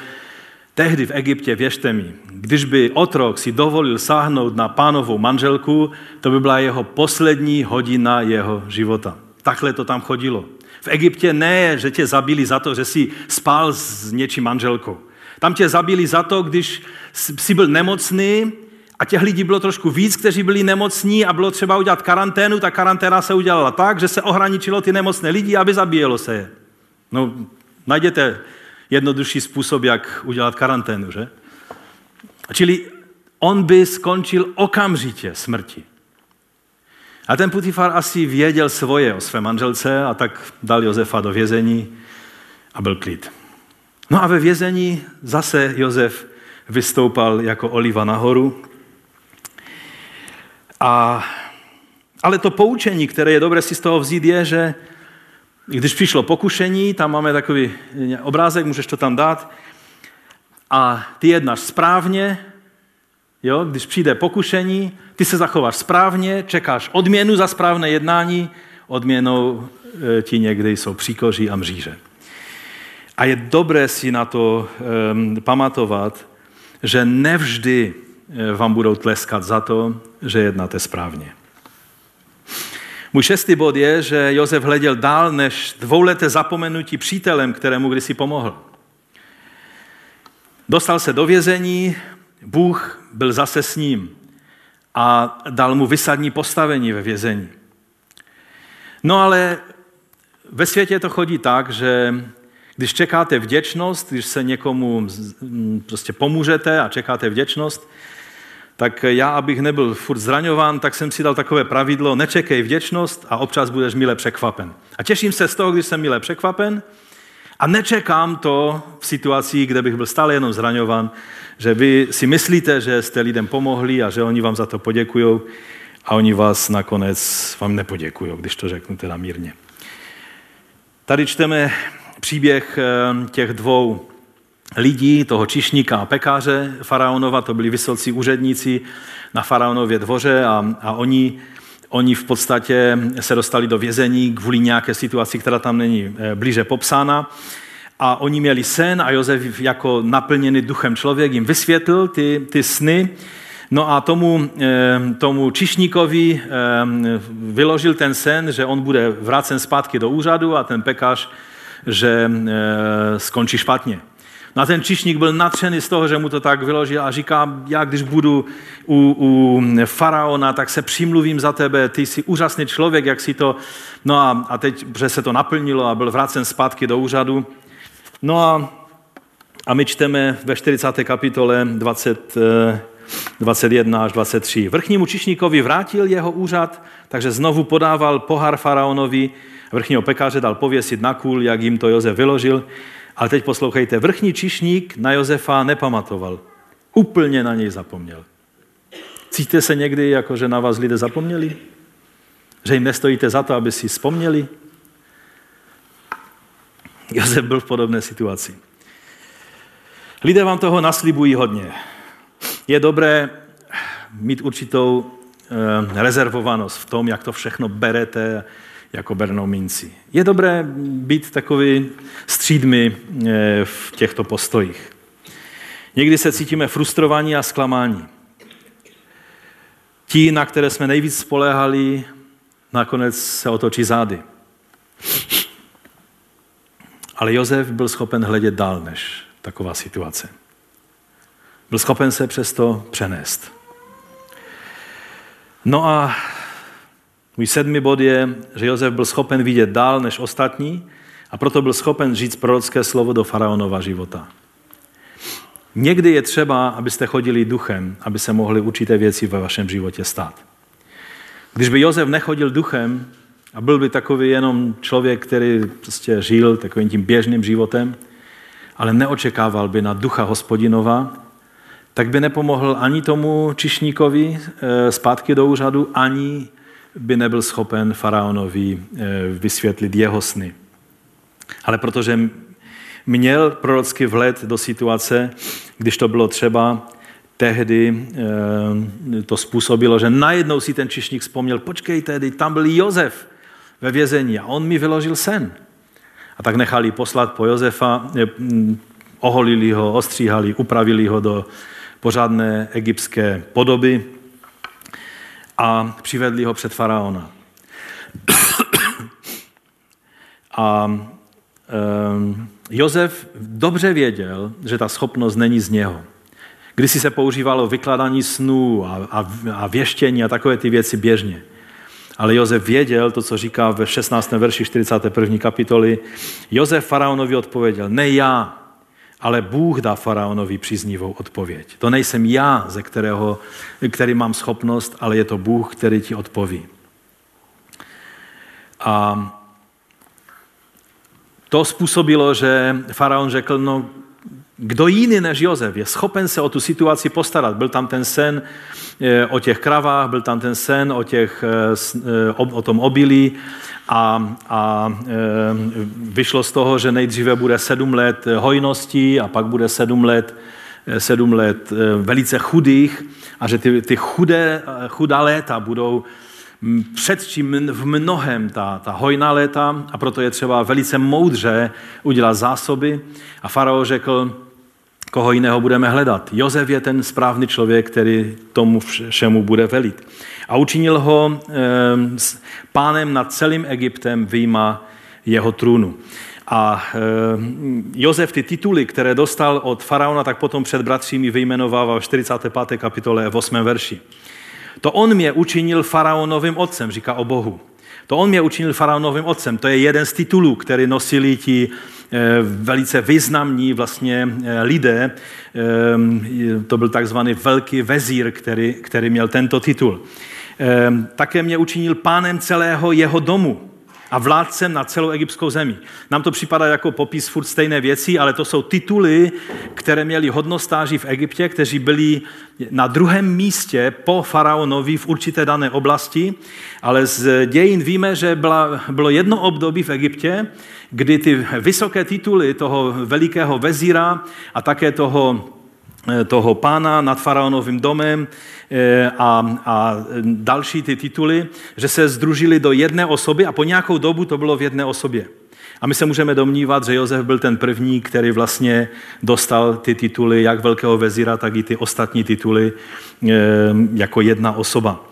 tehdy v Egyptě, věřte mi, když by otrok si dovolil sáhnout na pánovou manželku, to by byla jeho poslední hodina jeho života. Takhle to tam chodilo. V Egyptě ne, že tě zabili za to, že jsi spal s něčí manželkou. Tam tě zabili za to, když jsi byl nemocný a těch lidí bylo trošku víc, kteří byli nemocní a bylo třeba udělat karanténu, ta karanténa se udělala tak, že se ohraničilo ty nemocné lidi, aby zabíjelo se je. No, najděte jednodušší způsob, jak udělat karanténu, že? Čili on by skončil okamžitě smrti. A ten Putifar asi věděl svoje o své manželce a tak dal Josefa do vězení a byl klid. No a ve vězení zase Josef vystoupal jako oliva nahoru. Ale to poučení, které je dobré si z toho vzít, je, že když přišlo pokušení, tam máme takový obrázek, můžeš to tam dát, a ty jednáš správně, jo? Když přijde pokušení, ty se zachováš správně, čekáš odměnu za správné jednání, odměnou ti někdy jsou příkoří a mříže. A je dobré si na to pamatovat, že nevždy vám budou tleskat za to, že jednáte správně. Můj šestý bod je, že Josef hleděl dál než dvouleté zapomenutí přítelem, kterému kdysi pomohl. Dostal se do vězení, Bůh byl zase s ním a dal mu vysadní postavení ve vězení. No ale ve světě to chodí tak, že když čekáte vděčnost, když se někomu prostě pomůžete a čekáte vděčnost, tak já, abych nebyl furt zraňován, tak jsem si dal takové pravidlo, nečekej vděčnost a občas budeš mile překvapen. A těším se z toho, když jsem mile překvapen a nečekám to v situaci, kde bych byl stále jenom zraňován, že vy si myslíte, že jste lidem pomohli a že oni vám za to poděkujou a oni vás nakonec vám nepoděkujou, když to řeknu teda mírně. Tady čteme příběh těch dvou lidí, toho čišníka a pekáře faraonova, to byli vysocí úředníci na faraonově dvoře a oni v podstatě se dostali do vězení kvůli nějaké situaci, která tam není blíže popsána. A oni měli sen a Josef jako naplněný duchem člověk jim vysvětlil ty sny. No a tomu čišníkovi vyložil ten sen, že on bude vrácen zpátky do úřadu a ten pekář, že skončí špatně. No a ten čišník byl nadšený z toho, že mu to tak vyložil a říká, já když budu u faraona, tak se přimluvím za tebe, ty jsi úžasný člověk, jak si to... No a teď, že se to naplnilo a byl vrácen zpátky do úřadu. No a my čteme ve 40. kapitole 21 až 23. Vrchnímu čišníkovi vrátil jeho úřad, takže znovu podával pohár faraonovi, vrchního pekáře dal pověsit na kůl, jak jim to Josef vyložil. Ale teď poslouchejte, vrchní čišník na Josefa nepamatoval. Úplně na něj zapomněl. Cítíte se někdy, jako že na vás lidé zapomněli? Že jim nestojíte za to, aby si vzpomněli? Josef byl v podobné situaci. Lidé vám toho naslibují hodně. Je dobré mít určitou rezervovanost v tom, jak to všechno berete, jako bernou minci. Je dobré být takový střídmy v těchto postojích. Někdy se cítíme frustrovaní a zklamáni. Ti, na které jsme nejvíc spoléhali, nakonec se otočí zády. Ale Josef byl schopen hledět dál než taková situace. Byl schopen se přesto přenést. No a můj sedmý bod je, že Josef byl schopen vidět dál než ostatní a proto byl schopen říct prorocké slovo do faraonova života. Někdy je třeba, abyste chodili duchem, aby se mohly určité věci ve vašem životě stát. Když by Josef nechodil duchem a byl by takový jenom člověk, který prostě žil takovým tím běžným životem, ale neočekával by na ducha Hospodinova, tak by nepomohl ani tomu čišníkovi zpátky do úřadu, ani by nebyl schopen faraonovi vysvětlit jeho sny. Ale protože měl prorocký vhled do situace, když to bylo třeba, tehdy to způsobilo, že najednou si ten číšník vzpomněl, počkejte, teď tam byl Josef ve vězení a on mi vyložil sen. A tak nechali poslat po Josefa, oholili ho, ostříhali, upravili ho do pořádné egyptské podoby a přivedli ho před faraona. A Josef dobře věděl, že ta schopnost není z něho. Kdysi se používalo vykládání snů a věštění a takové ty věci běžně. Ale Josef věděl to, co říká ve 16. verši 41. kapitoly. Josef faraonovi odpověděl, ne já, ale Bůh dá faraonovi příznivou odpověď. To nejsem já, který mám schopnost, ale je to Bůh, který ti odpoví. A to způsobilo, že faraon řekl, no, kdo jiný než Josef je schopen se o tu situaci postarat. Byl tam ten sen o těch kravách, byl tam ten sen o tom obilí a vyšlo z toho, že nejdříve bude 7 let hojnosti a pak bude 7 let velice chudých a že ty chudá léta budou předčím v mnohem ta hojná léta a proto je třeba velice moudře udělat zásoby. A farao řekl, koho jiného budeme hledat. Josef je ten správný člověk, který tomu všemu bude velit. A učinil ho pánem nad celým Egyptem vyjma jeho trůnu. A Josef ty tituly, které dostal od faraona, tak potom před bratřími vyjmenovával v 45. kapitole v 8. verši. To on mě učinil faraonovým otcem, říká o Bohu. To on mě učinil faraonovým otcem. To je jeden z titulů, který nosili ti velice významní vlastně lidé. To byl takzvaný velký vezír, který měl tento titul. Také mě učinil pánem celého jeho domu a vládcem na celou egyptskou zemi. Nám to připadá jako popis furt stejné věci, ale to jsou tituly, které měli hodnostáři v Egyptě, kteří byli na druhém místě po faraonovi v určité dané oblasti, ale z dějin víme, že bylo jedno období v Egyptě, kdy ty vysoké tituly toho velikého vezíra a také toho pána nad faraonovým domem a další ty tituly, že se sdružili do jedné osoby a po nějakou dobu to bylo v jedné osobě. A my se můžeme domnívat, že Josef byl ten první, který vlastně dostal ty tituly jak velkého vezíra, tak i ty ostatní tituly jako jedna osoba.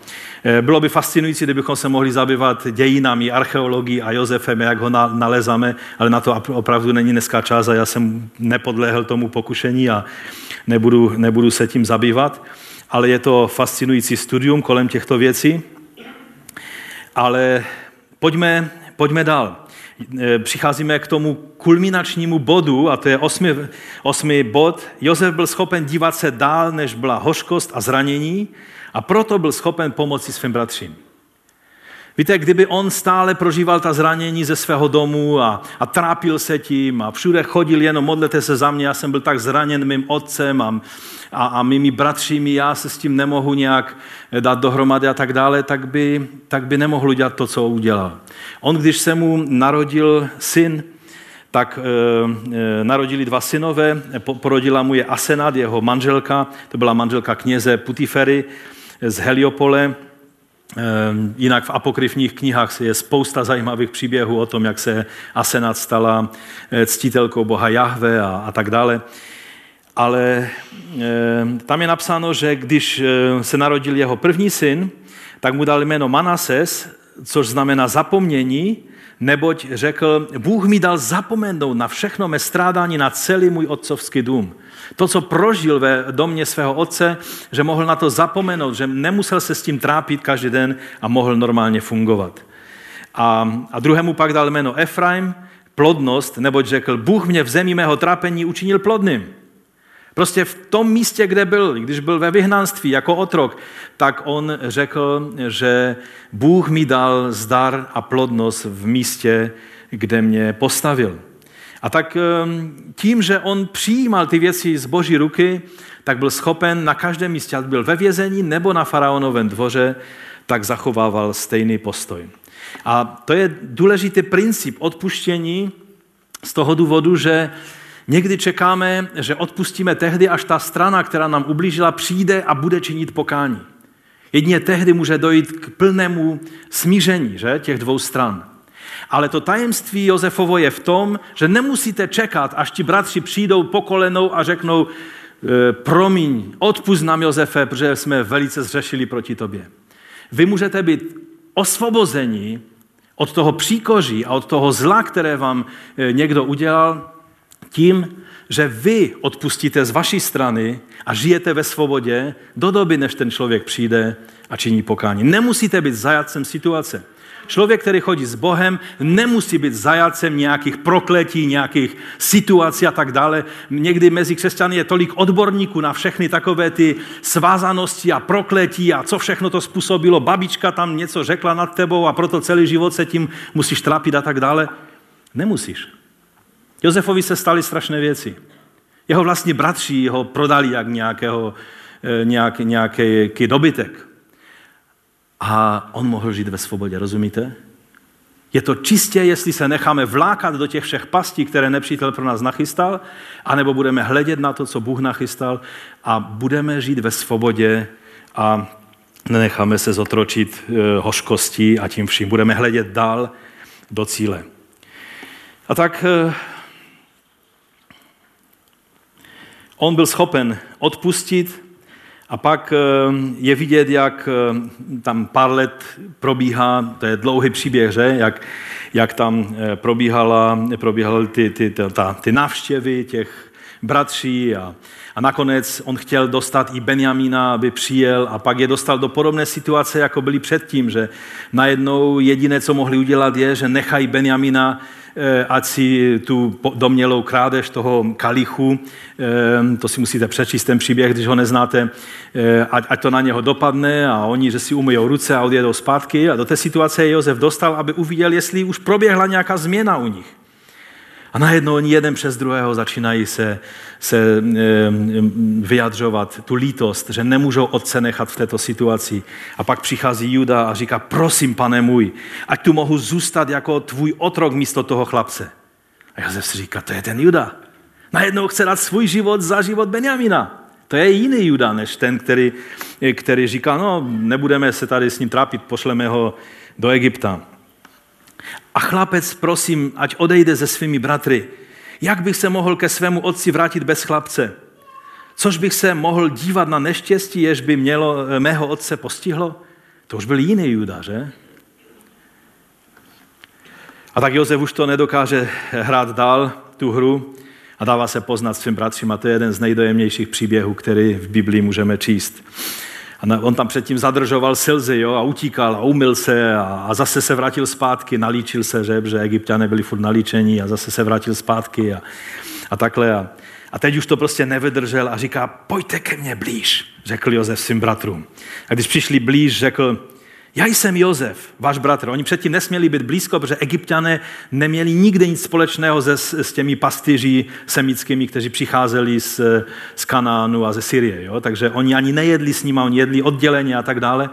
Bylo by fascinující, kdybychom se mohli zabývat dějinami, archeologií a Josefem, jak ho nalezáme, ale na to opravdu není dneska čas a já jsem nepodléhl tomu pokušení a nebudu se tím zabývat. Ale je to fascinující studium kolem těchto věcí. Ale pojďme dál. Přicházíme k tomu kulminačnímu bodu, a to je 8. bod. Josef byl schopen dívat se dál, než byla hořkost a zranění, a proto byl schopen pomoci svým bratřím. Víte, kdyby on stále prožíval ta zranění ze svého domu a trápil se tím a všude chodil jenom modlete se za mě, já jsem byl tak zraněn mým otcem a mými bratřími, já se s tím nemohu nějak dát dohromady a tak dále, tak by nemohl dělat to, co udělal. On, když se mu narodil syn, tak narodili 2 synové, porodila mu je Asenat, jeho manželka, to byla manželka kněze Putifery z Heliopole. Jinak v apokryfních knihách je spousta zajímavých příběhů o tom, jak se Asenat stala ctitelkou boha Jahve a tak dále. Ale tam je napsáno, že když se narodil jeho první syn, tak mu dal jméno Manases, což znamená zapomnění, neboť řekl, Bůh mi dal zapomenout na všechno mé strádání, na celý můj otcovský dům. To, co prožil ve domě svého otce, že mohl na to zapomenout, že nemusel se s tím trápit každý den a mohl normálně fungovat. A druhému pak dal jméno Efraim, plodnost, neboť řekl, Bůh mě v zemi mého trápení učinil plodným. Prostě v tom místě, kde byl, když byl ve vyhnanství jako otrok, tak on řekl, že Bůh mi dal zdar a plodnost v místě, kde mě postavil. A tak tím, že on přijímal ty věci z Boží ruky, tak byl schopen na každém místě, ať byl ve vězení nebo na faraonovém dvoře, tak zachovával stejný postoj. A to je důležitý princip odpuštění z toho důvodu, že Někdy čekáme, že odpustíme tehdy, až ta strana, která nám ublížila, přijde a bude činit pokání. Jedině tehdy může dojít k plnému smíření, že, těch dvou stran. Ale to tajemství Josefovo je v tom, že nemusíte čekat, až ti bratři přijdou po kolenou a řeknou: promiň, odpust nám, Josefe, protože jsme velice zřešili proti tobě. Vy můžete být osvobozeni od toho příkoří a od toho zla, které vám někdo udělal, tím, že vy odpustíte z vaší strany a žijete ve svobodě do doby, než ten člověk přijde a činí pokání. Nemusíte být zajatcem situace. Člověk, který chodí s Bohem, nemusí být zajatcem nějakých prokletí, nějakých situací a tak dále. Někdy mezi křesťany je tolik odborníků na všechny takové ty svázanosti a prokletí a co všechno to způsobilo. Babička tam něco řekla nad tebou a proto celý život se tím musíš trápit a tak dále. Nemusíš. Josefovi se staly strašné věci. Jeho vlastní bratři ho prodali jak nějaký dobytek. A on mohl žít ve svobodě, rozumíte? Je to čistě, jestli se necháme vlákat do těch všech pastí, které nepřítel pro nás nachystal, anebo budeme hledět na to, co Bůh nachystal, a budeme žít ve svobodě a nenecháme se zotročit hořkostí a tím vším. Budeme hledět dál do cíle. A tak on byl schopen odpustit. A pak je vidět, jak tam pár let probíhá, to je dlouhý příběh, že? Jak tam probíhaly ty návštěvy těch bratří a nakonec on chtěl dostat i Benjamína, aby přijel, a pak je dostal do podobné situace, jako byli předtím, že najednou jediné, co mohli udělat, je, že nechají Benjamína, ať si tu domnělou krádež toho kalichu, to si musíte přečíst ten příběh, když ho neznáte, ať to na něho dopadne, a oni, že si umyjou ruce a odjedou zpátky. A do té situace je Josef dostal, aby uviděl, jestli už proběhla nějaká změna u nich. A najednou oni jeden přes druhého začínají se vyjadřovat tu lítost, že nemůžou otce nechat v této situaci. A pak přichází Juda a říká: prosím, pane můj, ať tu mohu zůstat jako tvůj otrok místo toho chlapce. A Josef si říká, to je ten Juda. Najednou chce dát svůj život za život Benjamina. To je jiný Juda, než ten, který říká, no, nebudeme se tady s ním trápit, pošleme ho do Egypta. A chlapec, prosím, ať odejde se svými bratry. Jak bych se mohl ke svému otci vrátit bez chlapce? Což bych se mohl dívat na neštěstí, jež by mého otce postihlo? To už byl jiný Juda, že? A tak Josef už to nedokáže hrát dál, tu hru, a dává se poznat svým bratřím. A to je jeden z nejdojemnějších příběhů, který v Biblii můžeme číst. A on tam předtím zadržoval slzy, jo, a utíkal a umyl se a zase se vrátil zpátky, nalíčil se, že Egypťané byli furt nalíčení, a zase se vrátil zpátky a takhle. A teď už to prostě nevydržel a říká: pojďte ke mně blíž, řekl Josef svým bratrům. A když přišli blíž, řekl: já jsem Josef, váš bratr. Oni předtím nesměli být blízko, protože Egypťané neměli nikdy nic společného s těmi pastýři semickými, kteří přicházeli z Kanánu a ze Sýrie. Jo? Takže oni ani nejedli s nimi, oni jedli odděleně a tak dále.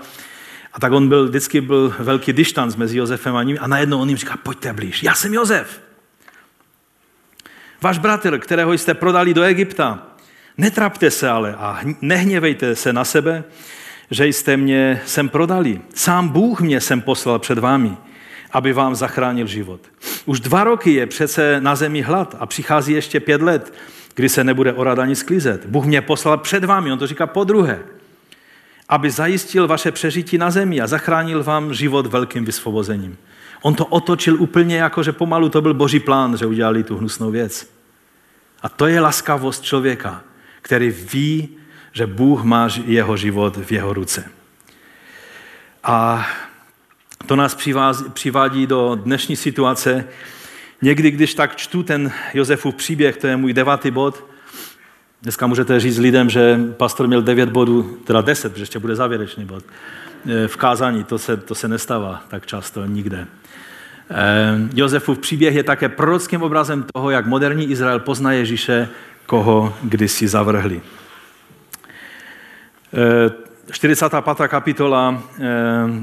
A tak on vždycky byl velký distanc mezi Josefem a ním, a najednou on jim říká: pojďte blíž, já jsem Josef, váš bratr, kterého jste prodali do Egypta. Netrapte se ale a nehněvejte se na sebe, že jste mě sem prodali. Sám Bůh mě sem poslal před vámi, aby vám zachránil život. Už 2 roky je přece na zemi hlad a přichází ještě 5 let, kdy se nebude orat ani sklízet. Bůh mě poslal před vámi, on to říká podruhé, aby zajistil vaše přežití na zemi a zachránil vám život velkým vysvobozením. On to otočil úplně, jako že pomalu to byl boží plán, že udělali tu hnusnou věc. A to je laskavost člověka, který ví, že Bůh má jeho život v jeho ruce. A to nás přivádí do dnešní situace. Někdy, když tak čtu ten Josefův příběh, to je můj 9. bod. Dneska můžete říct lidem, že pastor měl 9 bodů, teda 10, protože ještě bude závěrečný bod v kázání. To se nestává tak často nikde. Josefův příběh je také prorockým obrazem toho, jak moderní Izrael pozná Ježíše, koho kdysi zavrhli. 45. kapitola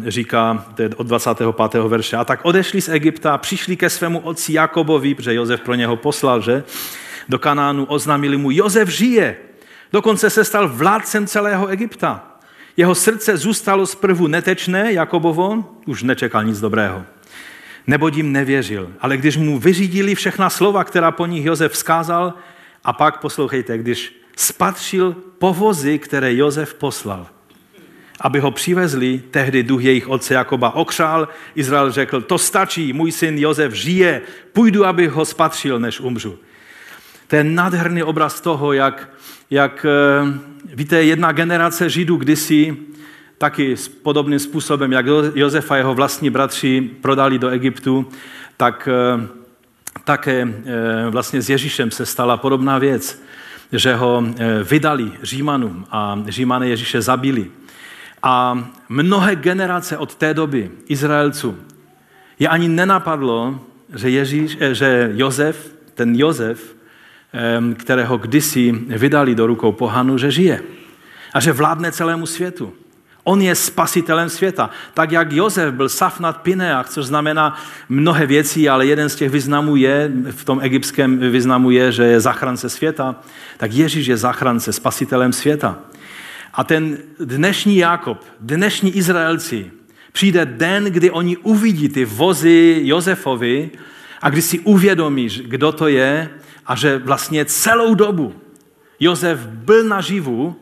říká, to je od 25. verše: a tak odešli z Egypta, přišli ke svému otci Jakobovi, protože Josef pro něho poslal, že? do Kanánu, oznámili mu, Josef žije. Dokonce se stal vládcem celého Egypta. Jeho srdce zůstalo zprvu netečné, Jakobovo, už nečekal nic dobrého. Neboť jim nevěřil, ale když mu vyřídili všechna slova, která po nich Josef vzkázal, a pak, poslouchejte, když spatřil povozy, které Josef poslal, aby ho přivezli, tehdy duch jejich otce Jakoba okřál, Izrael řekl, to stačí, můj syn Josef žije, půjdu, abych ho spatřil, než umřu. To je nádherný obraz toho, jak víte, jedna generace Židů kdysi taky podobným způsobem, jak Josef a jeho vlastní bratři prodali do Egyptu, tak také vlastně s Ježíšem se stala podobná věc, že ho vydali Římanům a Římané Ježíše zabili. A mnohé generace od té doby Izraelců je ani nenapadlo, že Josef, ten Josef, kterého kdysi vydali do rukou pohanu, že žije a že vládne celému světu. On je spasitelem světa. Tak jak Josef byl Safnat Pineach, což znamená mnohé věcí, ale jeden z těch významů je, v tom egyptském významu je, že je zachránce světa, tak Ježíš je zachránce, spasitelem světa. A ten dnešní Jakob, dnešní Izraelci, přijde den, kdy oni uvidí ty vozy Josefovi a když si uvědomí, kdo to je, a že vlastně celou dobu Josef byl naživu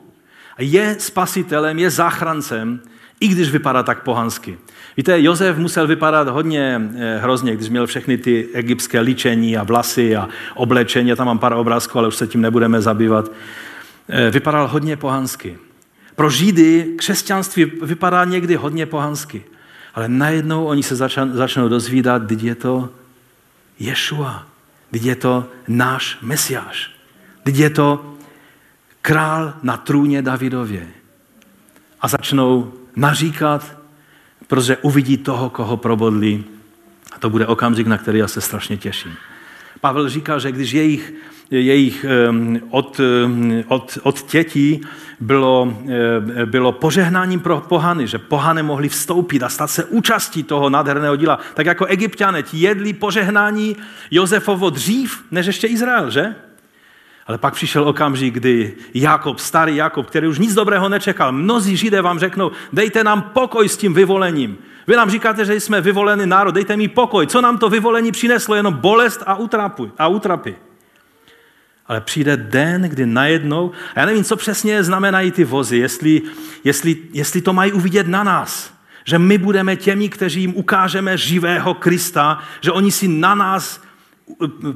a je spasitelem, je záchrancem, i když vypadá tak pohansky. Víte, Josef musel vypadat hodně hrozně, když měl všechny ty egyptské líčení a vlasy a oblečení. Já tam mám pár obrázků, ale už se tím nebudeme zabývat. Vypadal hodně pohansky. Pro Židy křesťanství vypadá někdy hodně pohansky. Ale najednou oni se začnou dozvídat, když je to Ješua. Vždyť je to náš Mesiáš. Vždyť je to král na trůně Davidově. A začnou naříkat, protože uvidí toho, koho probodli. A to bude okamžik, na který já se strašně těším. Pavel říká, že když jejich od dětí bylo požehnáním pro pohany, že pohany mohli vstoupit a stát se účastí toho nádherného díla. Tak jako Egypťané jedli požehnání Josefovo dřív, než ještě Izrael, že? Ale pak přišel okamžik, kdy Jakob, starý Jakob, který už nic dobrého nečekal, mnozí Židé vám řeknou, dejte nám pokoj s tím vyvolením. Vy nám říkáte, že jsme vyvolený národ, dejte mi pokoj. Co nám to vyvolení přineslo? Jenom bolest a útrapy. Ale přijde den, kdy najednou, a já nevím, co přesně znamenají ty vozy, jestli to mají uvidět na nás, že my budeme těmi, kteří jim ukážeme živého Krista, že oni si na nás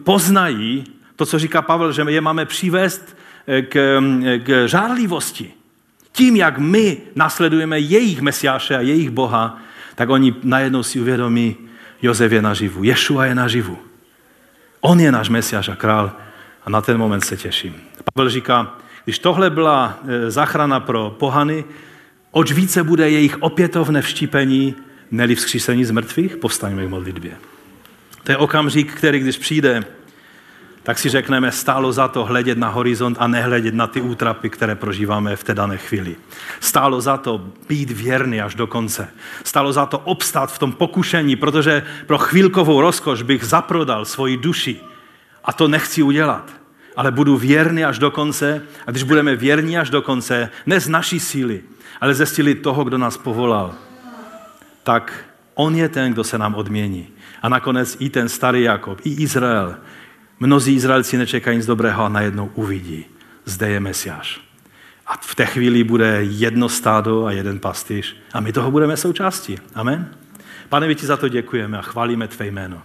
poznají to, co říká Pavel, že je máme přivést k žárlivosti. Tím, jak my nasledujeme jejich Mesiáše a jejich Boha, tak oni najednou si uvědomí, Josef je naživu, Ješua je naživu. On je náš Mesiáš a král. A na ten moment se těším. Pavel říká, když tohle byla záchrana pro pohany, oč více bude jejich opětovné vštípení, ne-li vzkřísení z mrtvých, povstaňme k modlitbě. To je okamžik, který když přijde, tak si řekneme, stálo za to hledět na horizont a nehledět na ty útrapy, které prožíváme v té dané chvíli. Stálo za to být věrný až do konce. Stálo za to obstát v tom pokušení, protože pro chvílkovou rozkoš bych zaprodal svoji duši. A to nechci udělat, ale budu věrný až do konce. A když budeme věrní až do konce, ne z naší síly, ale ze síly toho, kdo nás povolal, tak on je ten, kdo se nám odmění. A nakonec i ten starý Jakob, i Izrael. Mnozí Izraelci nečekají nic dobrého a najednou uvidí. Zde je Mesiáš. A v té chvíli bude jedno stádo a jeden pastýř. A my toho budeme součástí. Amen. Pane, my ti za to děkujeme a chválíme tvé jméno.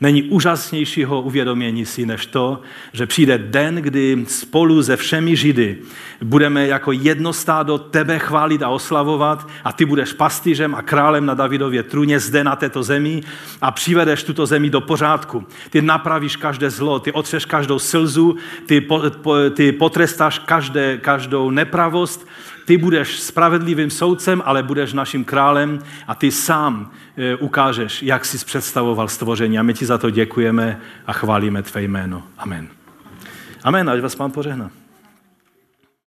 Není úžasnějšího uvědomění si, než to, že přijde den, kdy spolu se všemi Židy budeme jako jedno stádo tebe chválit a oslavovat a ty budeš pastýřem a králem na Davidově trůně zde na této zemi a přivedeš tuto zemi do pořádku. Ty napravíš každé zlo, ty otřeš každou slzu, ty potrestáš každou nepravost. Ty budeš spravedlivým soudcem, ale budeš naším králem a ty sám ukážeš, jak jsi představoval stvoření. A my ti za to děkujeme a chválíme tvé jméno. Amen. Amen, ať vás Pán požehná.